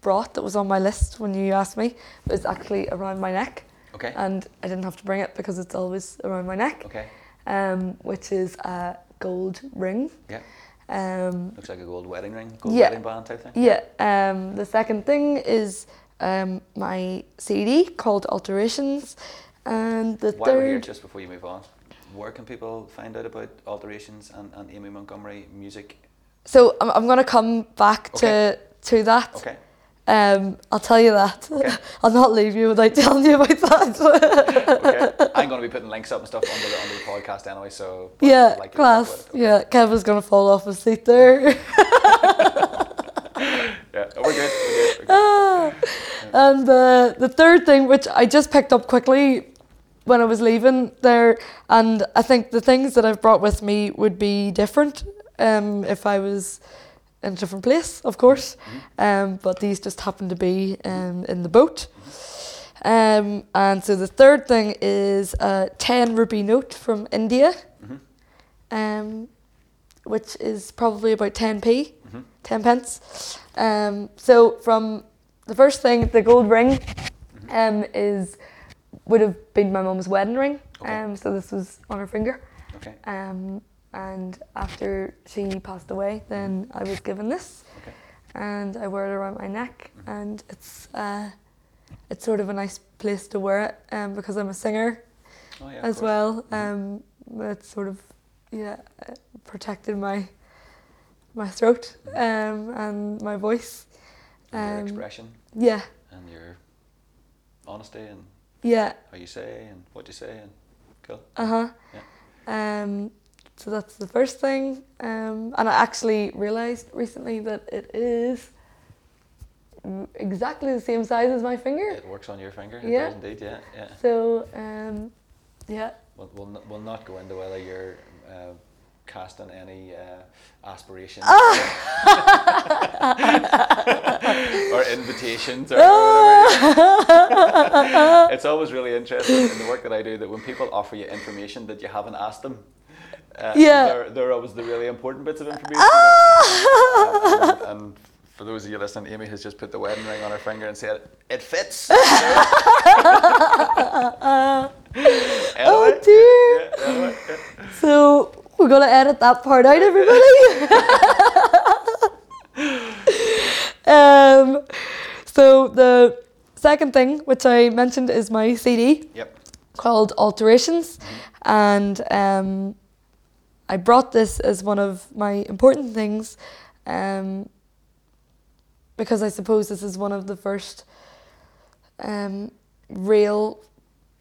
brought that was on my list when you asked me was actually around my neck. Okay. And I didn't have to bring it because it's always around my neck. Okay. Um, which is a gold ring. Yeah. Um, Looks like a gold wedding ring, gold yeah. wedding band type thing. Yeah. Um, the second thing is um, my C D called Alterations, and the While third. While we're here, just before you move on, where can people find out about Alterations and, and Amy Montgomery music? So I'm I'm gonna come back okay. to to that. Okay. Um, I'll tell you that. Okay. I'll not leave you without telling you about that. Okay. I'm gonna be putting links up and stuff under the under the podcast anyway. So yeah, like class. Okay. Yeah, Kevin's gonna fall off his seat there. Yeah, we're good. We're good. We're good. Ah, and the uh, the third thing, which I just picked up quickly when I was leaving there, and I think the things that I've brought with me would be different. Um, if I was in a different place, of course, mm-hmm. um, but these just happened to be um, in the boat. Um, and so the third thing is a ten rupee note from India, mm-hmm. um, which is probably about ten p, mm-hmm. ten pence. Um, so from the first thing, the gold ring mm-hmm. um, is would have been my mum's wedding ring. Okay. Um, so this was on her finger. Okay. Um, and after she passed away, then I was given this, okay. and I wear it around my neck, mm-hmm. and it's uh, it's sort of a nice place to wear it, um, because I'm a singer oh, yeah, as well. Um, mm-hmm. It's sort of yeah protected my my throat mm-hmm. um, and my voice, and um, your expression, yeah, and your honesty and yeah, how you say and what you say and cool. Uh huh. Yeah. Um. So that's the first thing, um, and I actually realised recently that it is exactly the same size as my finger. It works on your finger, it yeah. does indeed, yeah. yeah. So, um, yeah. We'll, we'll, we'll not go into whether you're uh, casting any uh, aspirations ah. or invitations or whatever. It's always really interesting in the work that I do that when people offer you information that you haven't asked them, Uh, yeah, they're, they're always the really important bits of information. Ah! Um, and, and for those of you listening, Amy has just put the wedding ring on her finger and said, "It fits." uh, oh dear! Yeah, yeah. So we're gonna edit that part out, everybody. um. So the second thing, which I mentioned, is my C D. Yep. Called Alterations, and um. I brought this as one of my important things um, because I suppose this is one of the first um, real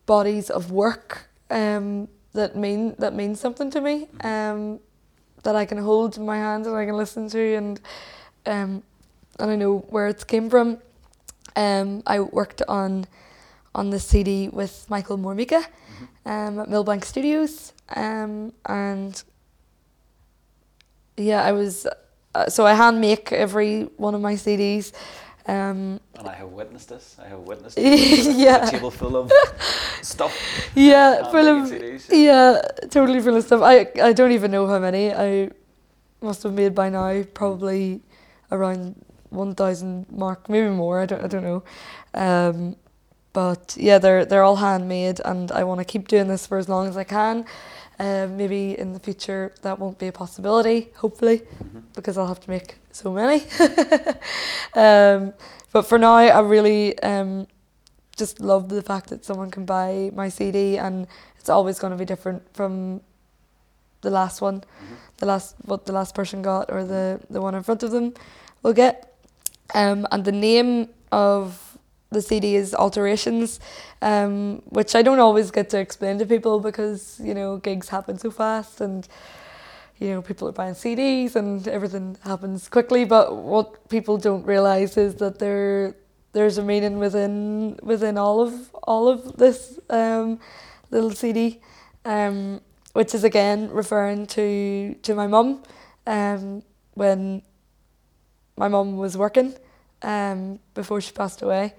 bodies of work um, that mean that means something to me, um, that I can hold in my hands and I can listen to, and um, and I know where it came from. Um, I worked on on the C D with Michael Mormiga mm-hmm. um, at Milbank Studios, um, and yeah, I was, uh, so I hand make every one of my C Ds. Um, and I have witnessed this, I have witnessed this. Yeah. A table full of stuff. Yeah, full of, C Ds. Yeah, totally full of stuff. I, I don't even know how many. I must have made by now probably around one thousand mark, maybe more, I don't, I don't know. Um, but yeah, they're, they're all handmade, and I want to keep doing this for as long as I can. Uh, maybe in the future that won't be a possibility, hopefully, mm-hmm. because I'll have to make so many. um, but for now, I really um, just love the fact that someone can buy my C D, and it's always going to be different from the last one, mm-hmm. the last what the last person got, or the, the one in front of them will get. Um, and the name of the C D is Alterations, um, which I don't always get to explain to people because, you know, gigs happen so fast, and, you know, people are buying C Ds and everything happens quickly. But what people don't realise is that there there's a meaning within within all of all of this um, little C D, um, which is again referring to to my mum, um, when my mum was working, um, before she passed away.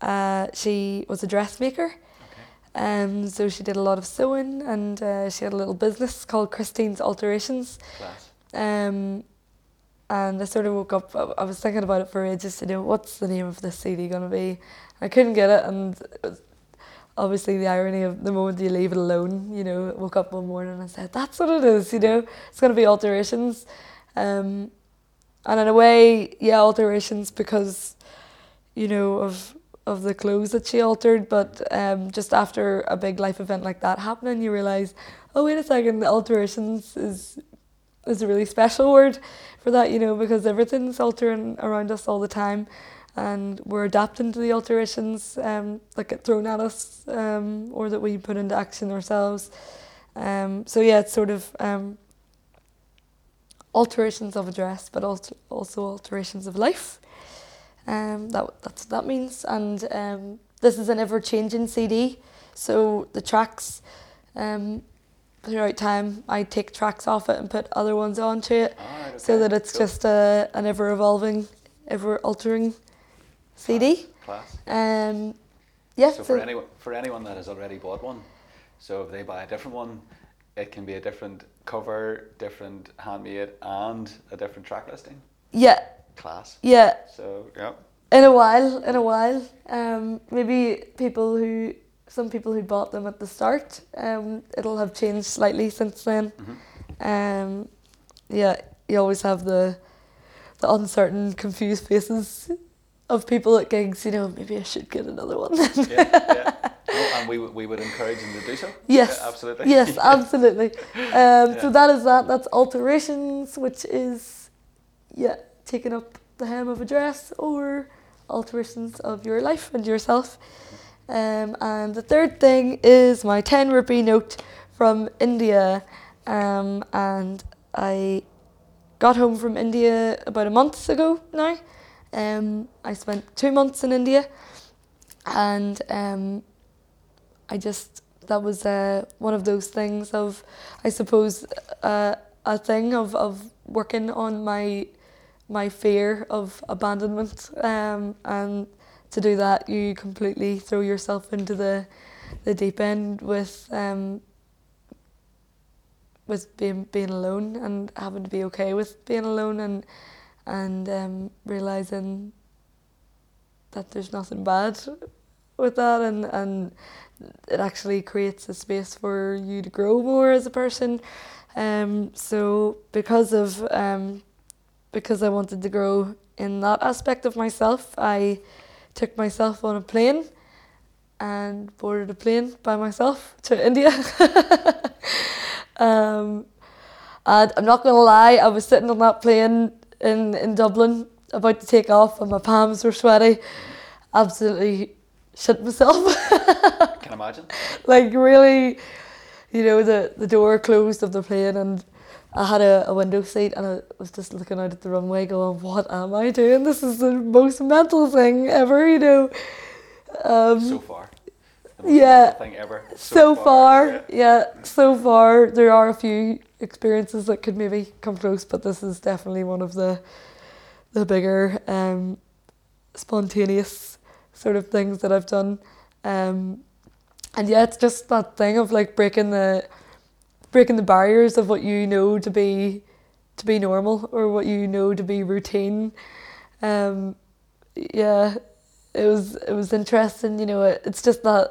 Uh, she was a dressmaker. Um, so she did a lot of sewing, and uh, she had a little business called Christine's Alterations. Class. Um, and I sort of woke up, I, I was thinking about it for ages to know what's the name of this C D going to be. I couldn't get it, and it was obviously the irony of the moment you leave it alone, you know, I woke up one morning and I said, that's what it is, you know, it's going to be Alterations. Um, and in a way, yeah, Alterations because, you know, of... of the clothes that she altered, but um, just after a big life event like that happening, you realise, oh wait a second, alterations is is a really special word for that, you know, because everything's altering around us all the time, and we're adapting to the alterations um, that get thrown at us, um, or that we put into action ourselves. Um, so yeah, it's sort of um, alterations of a dress, but also also alterations of life. Um, that that's what that means, and um, this is an ever-changing C D. So the tracks, um, throughout time, I take tracks off it and put other ones onto it, oh, okay. so that it's cool. just a an ever-evolving, ever-altering C D. Class. Class. Um, yeah. So, so for anyone for anyone that has already bought one, so if they buy a different one, it can be a different cover, different handmade, and a different track listing. Yeah. Class. Yeah. So yeah. In a while, in a while, um, maybe people who, some people who bought them at the start, um, it'll have changed slightly since then. Mm-hmm. Um, yeah, you always have the, the uncertain, confused faces of people at gigs. You know, maybe I should get another one. Then. yeah, yeah. Oh, and we we would encourage them to do so. Yes, yeah, absolutely. Yes, absolutely. Um, yeah. So that is that. That's Alterations, which is, yeah. taking up the hem of a dress, or alterations of your life and yourself. Um, and the third thing is my ten rupee note from India. Um, and I got home from India about a month ago now. Um, I spent two months in India, and um, I just, that was uh, one of those things of, I suppose, uh, a thing of, of working on my my fear of abandonment, um, and to do that you completely throw yourself into the the deep end with um, with being being alone, and having to be okay with being alone, and and um, realising that there's nothing bad with that, and, and it actually creates a space for you to grow more as a person. Um, so because of um, because I wanted to grow in that aspect of myself, I took myself on a plane and boarded a plane by myself to India. um, and I'm not going to lie, I was sitting on that plane in, in Dublin, about to take off, and my palms were sweaty. Absolutely shit myself. I can imagine. Like really, you know, the, the door closed of the plane, and I had a, a window seat, and I was just looking out at the runway going, what am I doing? This is the most mental thing ever, you know. Um, so far. The most yeah. mental thing ever. So, so far. far yeah. yeah, so far. There are a few experiences that could maybe come close, but this is definitely one of the the bigger um, spontaneous sort of things that I've done. Um, and yeah, it's just that thing of like breaking the... breaking the barriers of what you know to be to be normal, or what you know to be routine. Um, yeah, it was it was interesting, you know, it, it's just that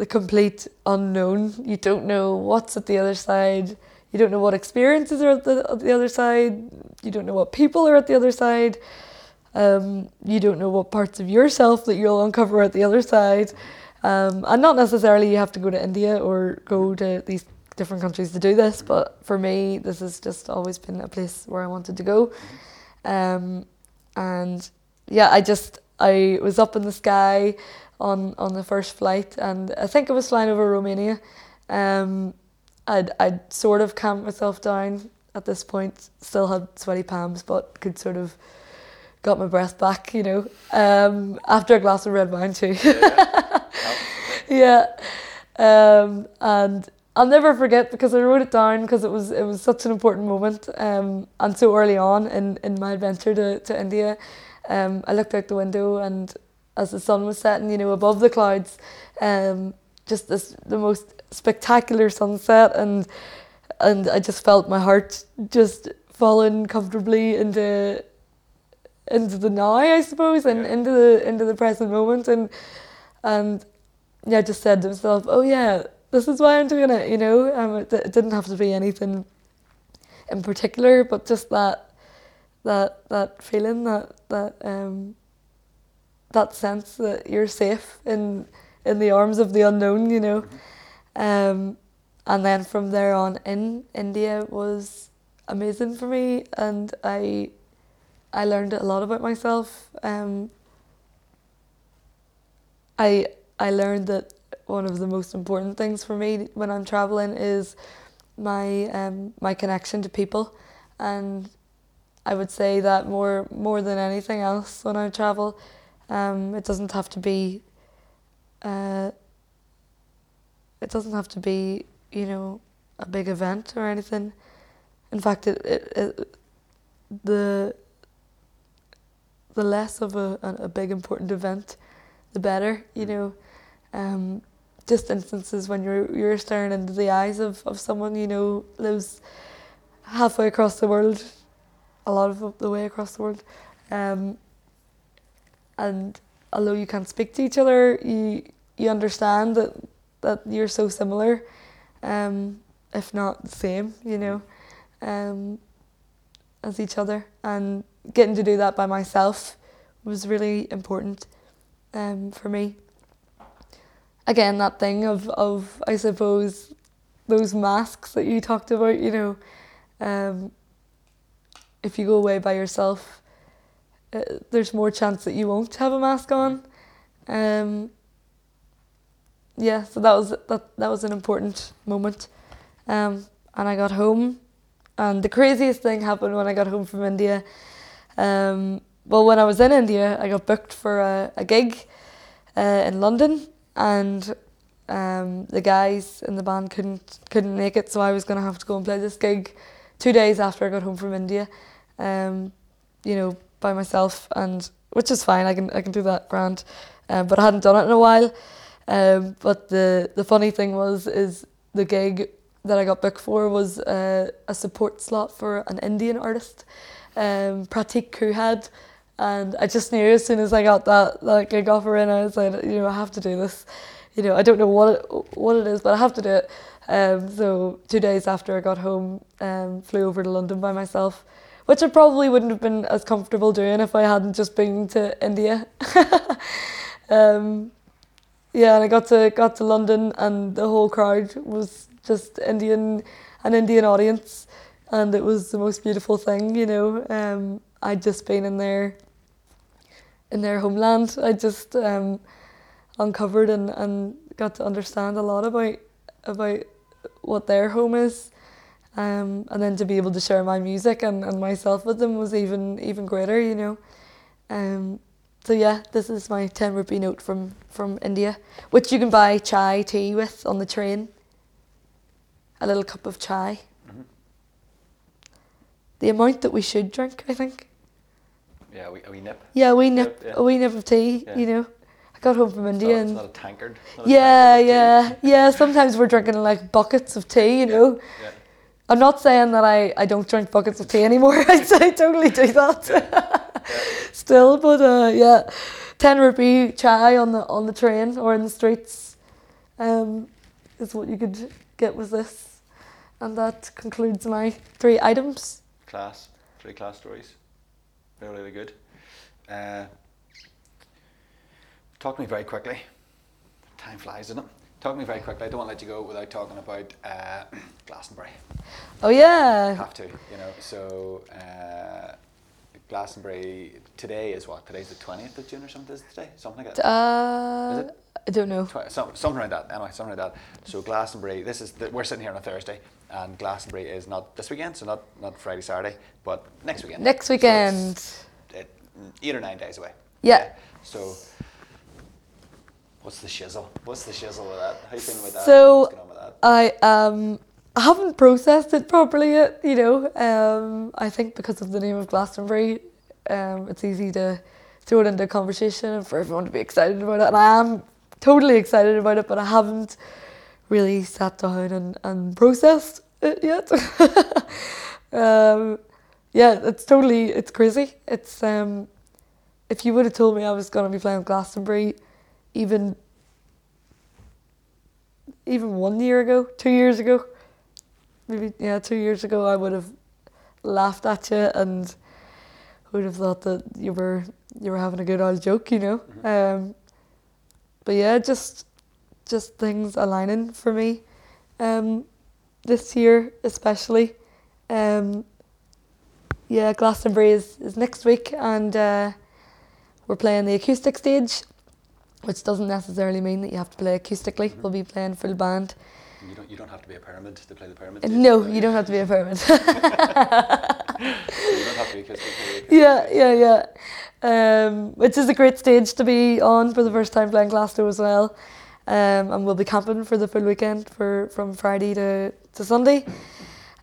the complete unknown. You don't know what's at the other side. You don't know what experiences are at the, at the other side. You don't know what people are at the other side. Um, you don't know what parts of yourself that you'll uncover at the other side. Um, and not necessarily you have to go to India or go to these different countries to do this, but for me, this has just always been a place where I wanted to go. Um, and yeah, I just, I was up in the sky on, on the first flight, and I think I was flying over Romania. Um, I'd, I'd sort of calmed myself down at this point, still had sweaty palms, but could sort of got my breath back, you know, um, after a glass of red wine too. Yeah. yeah. Um, and I'll never forget, because I wrote it down because it was it was such an important moment. Um, and so early on in, in my adventure to, to India, um, I looked out the window, and as the sun was setting, you know, above the clouds, um, just this the most spectacular sunset, and and I just felt my heart just falling comfortably into into the now, I suppose, and yeah. into the into the present moment, and and yeah, I just said to myself, oh yeah, this is why I'm doing it, you know. Um, it, it didn't have to be anything in particular, but just that that that feeling, that that um that sense that you're safe in in the arms of the unknown, you know. Um, and then from there on in, India was amazing for me, and I I learned a lot about myself. Um, I I learned that one of the most important things for me when I'm traveling is my um, my connection to people, and I would say that more more than anything else when I travel, um, it doesn't have to be. Uh, It doesn't have to be, you know, a big event or anything. In fact, it, it, it the the less of a, a big important event, the better, you know. Um, just instances when you're you're staring into the eyes of, of someone, you know, lives halfway across the world, a lot of the way across the world. Um, and although you can't speak to each other, you you understand that that you're so similar, um, if not the same, you know, um, as each other. And getting to do that by myself was really important um, for me. Again, that thing of, of, I suppose, those masks that you talked about, you know, um, if you go away by yourself, uh, there's more chance that you won't have a mask on. Um, Yeah, so that was that, that was an important moment. Um, and I got home, and the craziest thing happened when I got home from India. Um, well, when I was in India, I got booked for a, a gig uh, in London, and um, the guys in the band couldn't couldn't make it, so I was going to have to go and play this gig two days after I got home from India, um, you know, by myself, and which is fine, I can I can do that, grand. Uh, but I hadn't done it in a while. Um, but the, the funny thing was, is the gig that I got booked for was uh, a support slot for an Indian artist, um, Pratik Kuhad, and I just knew as soon as I got that like gig offer in, I was like, you know, I have to do this. You know, I don't know what it, what it is, but I have to do it. Um, so two days after I got home, um, flew over to London by myself, which I probably wouldn't have been as comfortable doing if I hadn't just been to India. um, Yeah, and I got to got to London, and the whole crowd was just Indian, an Indian audience, and it was the most beautiful thing, you know. Um, I'd just been in their, in their homeland. I just um, uncovered and, and got to understand a lot about about what their home is, um, and then to be able to share my music and, and myself with them was even even greater, you know. Um, So yeah, this is my ten rupee note from, from India, which you can buy chai tea with on the train. A little cup of chai. Mm-hmm. The amount that we should drink, I think. Yeah, we, a wee nip. Yeah, a wee nip, yeah. a wee nip of tea, yeah. You know. I got home from India. It's not, and it's not a tankard. Not a yeah, tankard yeah, yeah. Sometimes we're drinking like buckets of tea, you know. Yeah, yeah. I'm not saying that I, I don't drink buckets of tea anymore. I, I totally do that. Yeah. Still, but uh, yeah, ten rupee chai on the on the train or in the streets, um, is what you could get with this, and that concludes my three items. Class, three class stories, they're really good. Uh, talk to me very quickly. Time flies, doesn't it? Talk to me very quickly. I don't want to let you go without talking about uh, Glastonbury. Oh yeah. Have to, you know. So uh, Glastonbury today is what? Today's the twentieth of June or something. Is it today? Something like that. Uh, is it? I don't know. Twi- some, something like that. Anyway, something like that. So Glastonbury. This is the, we're sitting here on a Thursday, and Glastonbury is not this weekend, so not not Friday, Saturday, but next weekend. Next weekend. So it, eight or nine days away. Yeah. yeah. So. What's the shizzle? What's the shizzle with that? How are you feeling about that? So What's going on with that? I um I haven't processed it properly yet, you know. Um, I think because of the name of Glastonbury, um, it's easy to throw it into a conversation and for everyone to be excited about it. And I am totally excited about it, but I haven't really sat down and, and processed it yet. um, yeah, it's totally it's crazy. It's um, if you would have told me I was gonna be playing Glastonbury even even one year ago, two years ago, maybe, yeah, two years ago, I would have laughed at you and would have thought that you were you were having a good old joke, you know. Mm-hmm. Um, but yeah, just just things aligning for me um, this year especially. Um, yeah, Glastonbury is, is next week, and uh, we're playing the acoustic stage, which doesn't necessarily mean that you have to play acoustically. Mm-hmm. We'll be playing full band. You don't, you don't have to be a pyramid to play the pyramid. Stage, no, you don't have to be a pyramid. You don't have to be acoustically. Yeah, yeah, yeah. Um, which is a great stage to be on for the first time playing Glasgow as well. Um, and we'll be camping for the full weekend for from Friday to, to Sunday.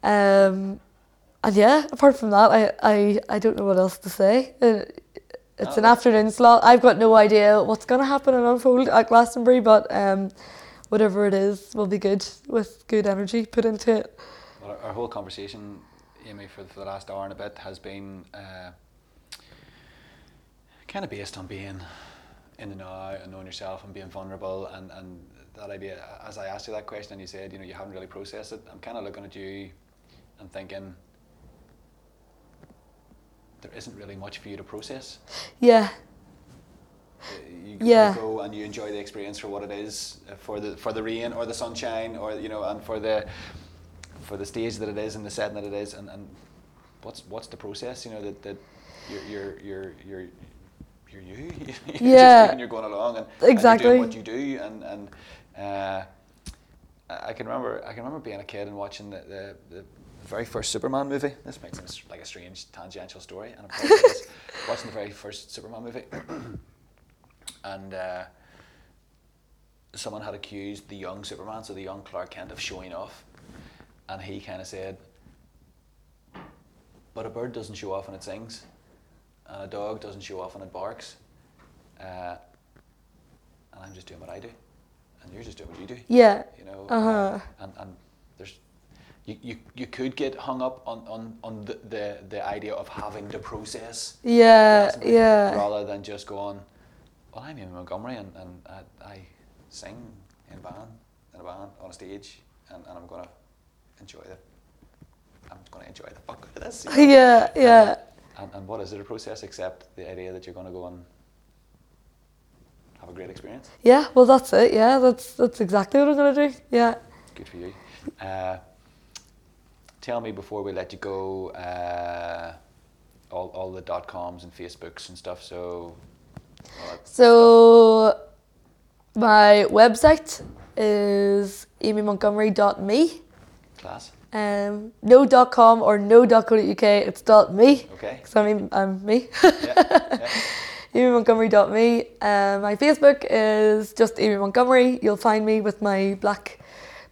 Um, and yeah, apart from that, I, I, I don't know what else to say. Uh, It's oh, an afternoon slot. I've got no idea what's going to happen and unfold at Glastonbury, but um, whatever it is will be good, with good energy put into it. Well, our whole conversation, Amy, for, for the last hour and a bit has been uh, kind of based on being in the now and knowing yourself and being vulnerable. And, and that idea, as I asked you that question and you said, you know, you haven't really processed it, I'm kind of looking at you and thinking, there isn't really much for you to process. Yeah. You, yeah. You go and you enjoy the experience for what it is, for the for the rain or the sunshine, or you know, and for the for the stage that it is and the setting that it is, and, and what's what's the process? You know that that you're you're you're you're, you're you. You're yeah. Just, and you're going along and, exactly. and you're doing what you do, and and uh, I can remember I can remember being a kid and watching the the. the very first Superman movie. This makes sense, like a strange tangential story, and I'm watching the very first Superman movie, and uh, someone had accused the young Superman, so the young Clark Kent, of showing off, and he kind of said, but a bird doesn't show off when it sings, and a dog doesn't show off when it barks, uh, and I'm just doing what I do, and you're just doing what you do. Yeah. You know, uh-huh. uh, and, and there's You, you you could get hung up on, on, on the, the, the idea of having to process. Yeah, yeah. Rather than just going, well, I'm Amy Montgomery and, and I, I sing in a band, in a band, on a stage, and, and I'm going to enjoy the, I'm going to enjoy the fuck out of this. You know? Yeah, yeah. Uh, and, and what is it a process except the idea that you're going to go and have a great experience? Yeah, well, that's it. Yeah, that's, that's exactly what I'm going to do. Yeah. Good for you. Uh, Tell me before we let you go, uh, all all the dot coms and Facebooks and stuff. So, so stuff. My website is amy montgomery dot me. Class. Um, no dot com or no dot co dot uk. It's dot me. Okay. Because I'm I'm me. Yeah. Yeah. amy montgomery dot me. Um, my Facebook is just Amy Montgomery. You'll find me with my black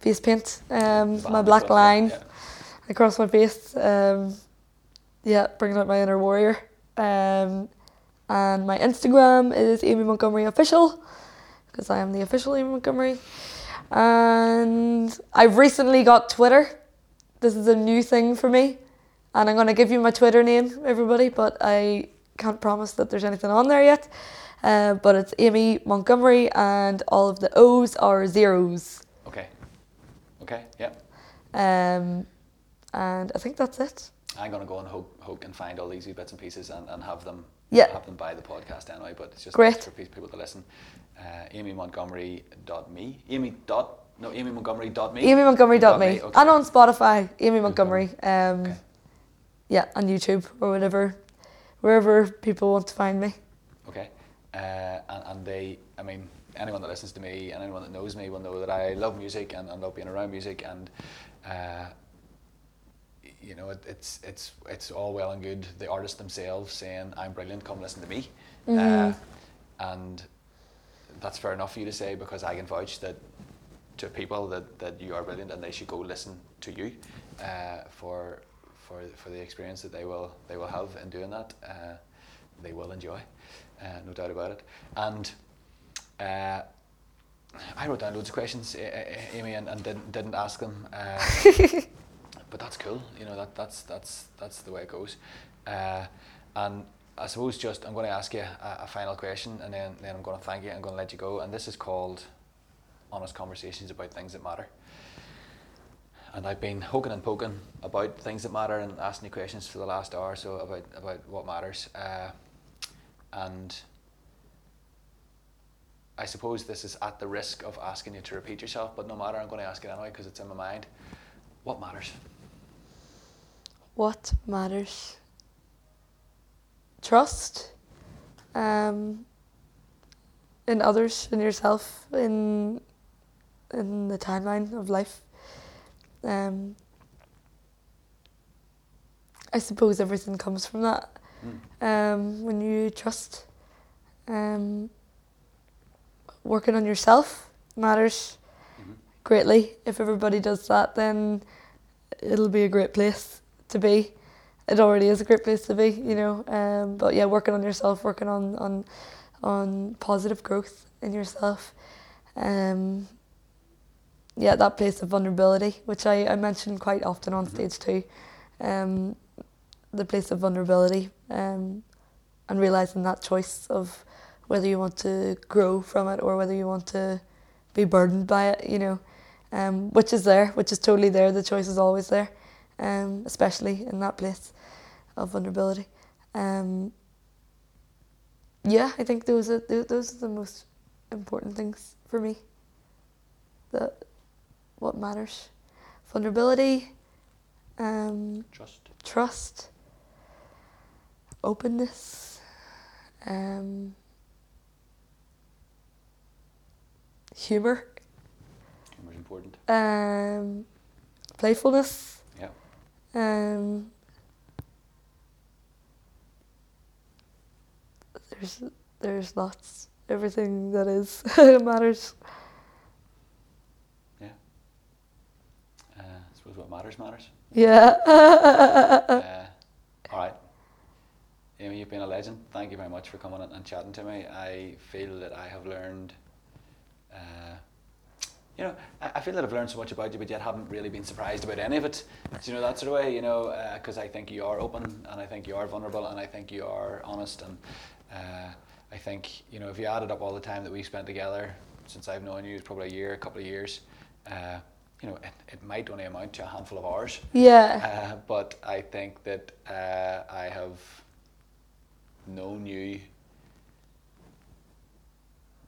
face paint, um, my black line. Yeah. Across my face, um, yeah, bringing out my inner warrior. Um, and my Instagram is Amy Montgomery Official, because I am the official Amy Montgomery. And I've recently got Twitter. This is a new thing for me, and I'm going to give you my Twitter name, everybody, but I can't promise that there's anything on there yet. Uh, but it's Amy Montgomery, and all of the O's are zeros. Okay. Okay. Yeah. Um. And I think that's it. I'm going to go and hook, hook and find all these bits and pieces and, and have them yeah. have them buy the podcast anyway. But it's just great nice for people to listen. Uh, Amy Montgomery dot me Amy dot no Amy Montgomery dot me Amy Montgomery dot me okay. And on Spotify, Amy Montgomery. Um, okay. Yeah, on YouTube or whatever, wherever people want to find me. Okay, uh, and, and they, I mean, anyone that listens to me and anyone that knows me will know that I love music and, and love being around music and. Uh, You know, it, it's it's it's all well and good. The artists themselves saying, "I'm brilliant. Come listen to me," mm-hmm. uh, and that's fair enough for you to say because I can vouch that to people that, that you are brilliant and they should go listen to you uh, for for for the experience that they will they will have in doing that. Uh, they will enjoy, uh, no doubt about it. And uh, I wrote down loads of questions, Amy, and, and didn't didn't ask them. Uh, But that's cool, you know. That that's that's that's the way it goes. Uh, and I suppose just I'm going to ask you a, a final question, and then, then I'm going to thank you. I'm going to let you go. And this is called Honest Conversations About Things That Matter. And I've been hoking and poking about things that matter and asking you questions for the last hour or so about about what matters. Uh, and I suppose this is at the risk of asking you to repeat yourself, but no matter, I'm going to ask it anyway because it's in my mind. What matters? What matters? Trust um, in others, in yourself, in in the timeline of life. Um, I suppose everything comes from that. Mm. Um, when you trust, um, working on yourself matters mm-hmm. greatly. If everybody does that, then it'll be a great place to be. It already is a great place to be, you know, um, but yeah, working on yourself, working on on, on positive growth in yourself. Um, yeah, that place of vulnerability, which I, I mention quite often on mm-hmm. stage too, um, the place of vulnerability um, and realising that choice of whether you want to grow from it or whether you want to be burdened by it, you know, um, which is there, which is totally there, the choice is always there. Um, especially in that place of vulnerability. Um, yeah, I think those are those are the most important things for me. The what matters, vulnerability, um, trust, trust, openness, um, humor. Humor's important. Um, playfulness. Um, there's there's lots. Everything that is matters. Yeah. Uh, I suppose what matters matters. Yeah. uh, all right. Amy, you've been a legend. Thank you very much for coming and chatting to me. I feel that I have learned. Uh, You know, I feel that I've learned so much about you, but yet haven't really been surprised about any of it. Do you know that sort of way? You know, because uh, I think you are open, and I think you are vulnerable, and I think you are honest, and uh, I think you know if you added up all the time that we've spent together since I've known you, it's probably a year, a couple of years. Uh, you know, it, it might only amount to a handful of hours. Yeah. Uh, but I think that uh, I have known you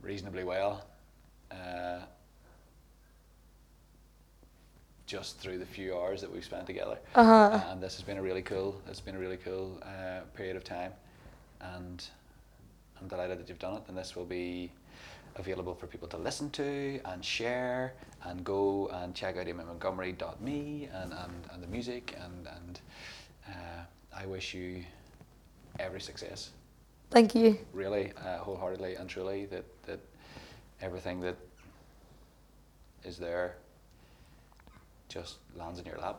reasonably well. Uh, just through the few hours that we've spent together. Uh-huh. And this has been a really cool, it's been a really cool uh, period of time. And I'm delighted that you've done it. And this will be available for people to listen to and share and go and check out amy montgomery dot me and, and, and the music. And, and uh, I wish you every success. Thank you. Really, uh, wholeheartedly and truly, that, that everything that is there just lands in your lap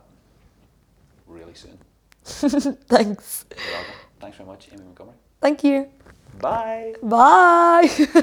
really soon. Thanks. You're welcome. Thanks very much, Amy Montgomery. Thank you. Bye. Bye.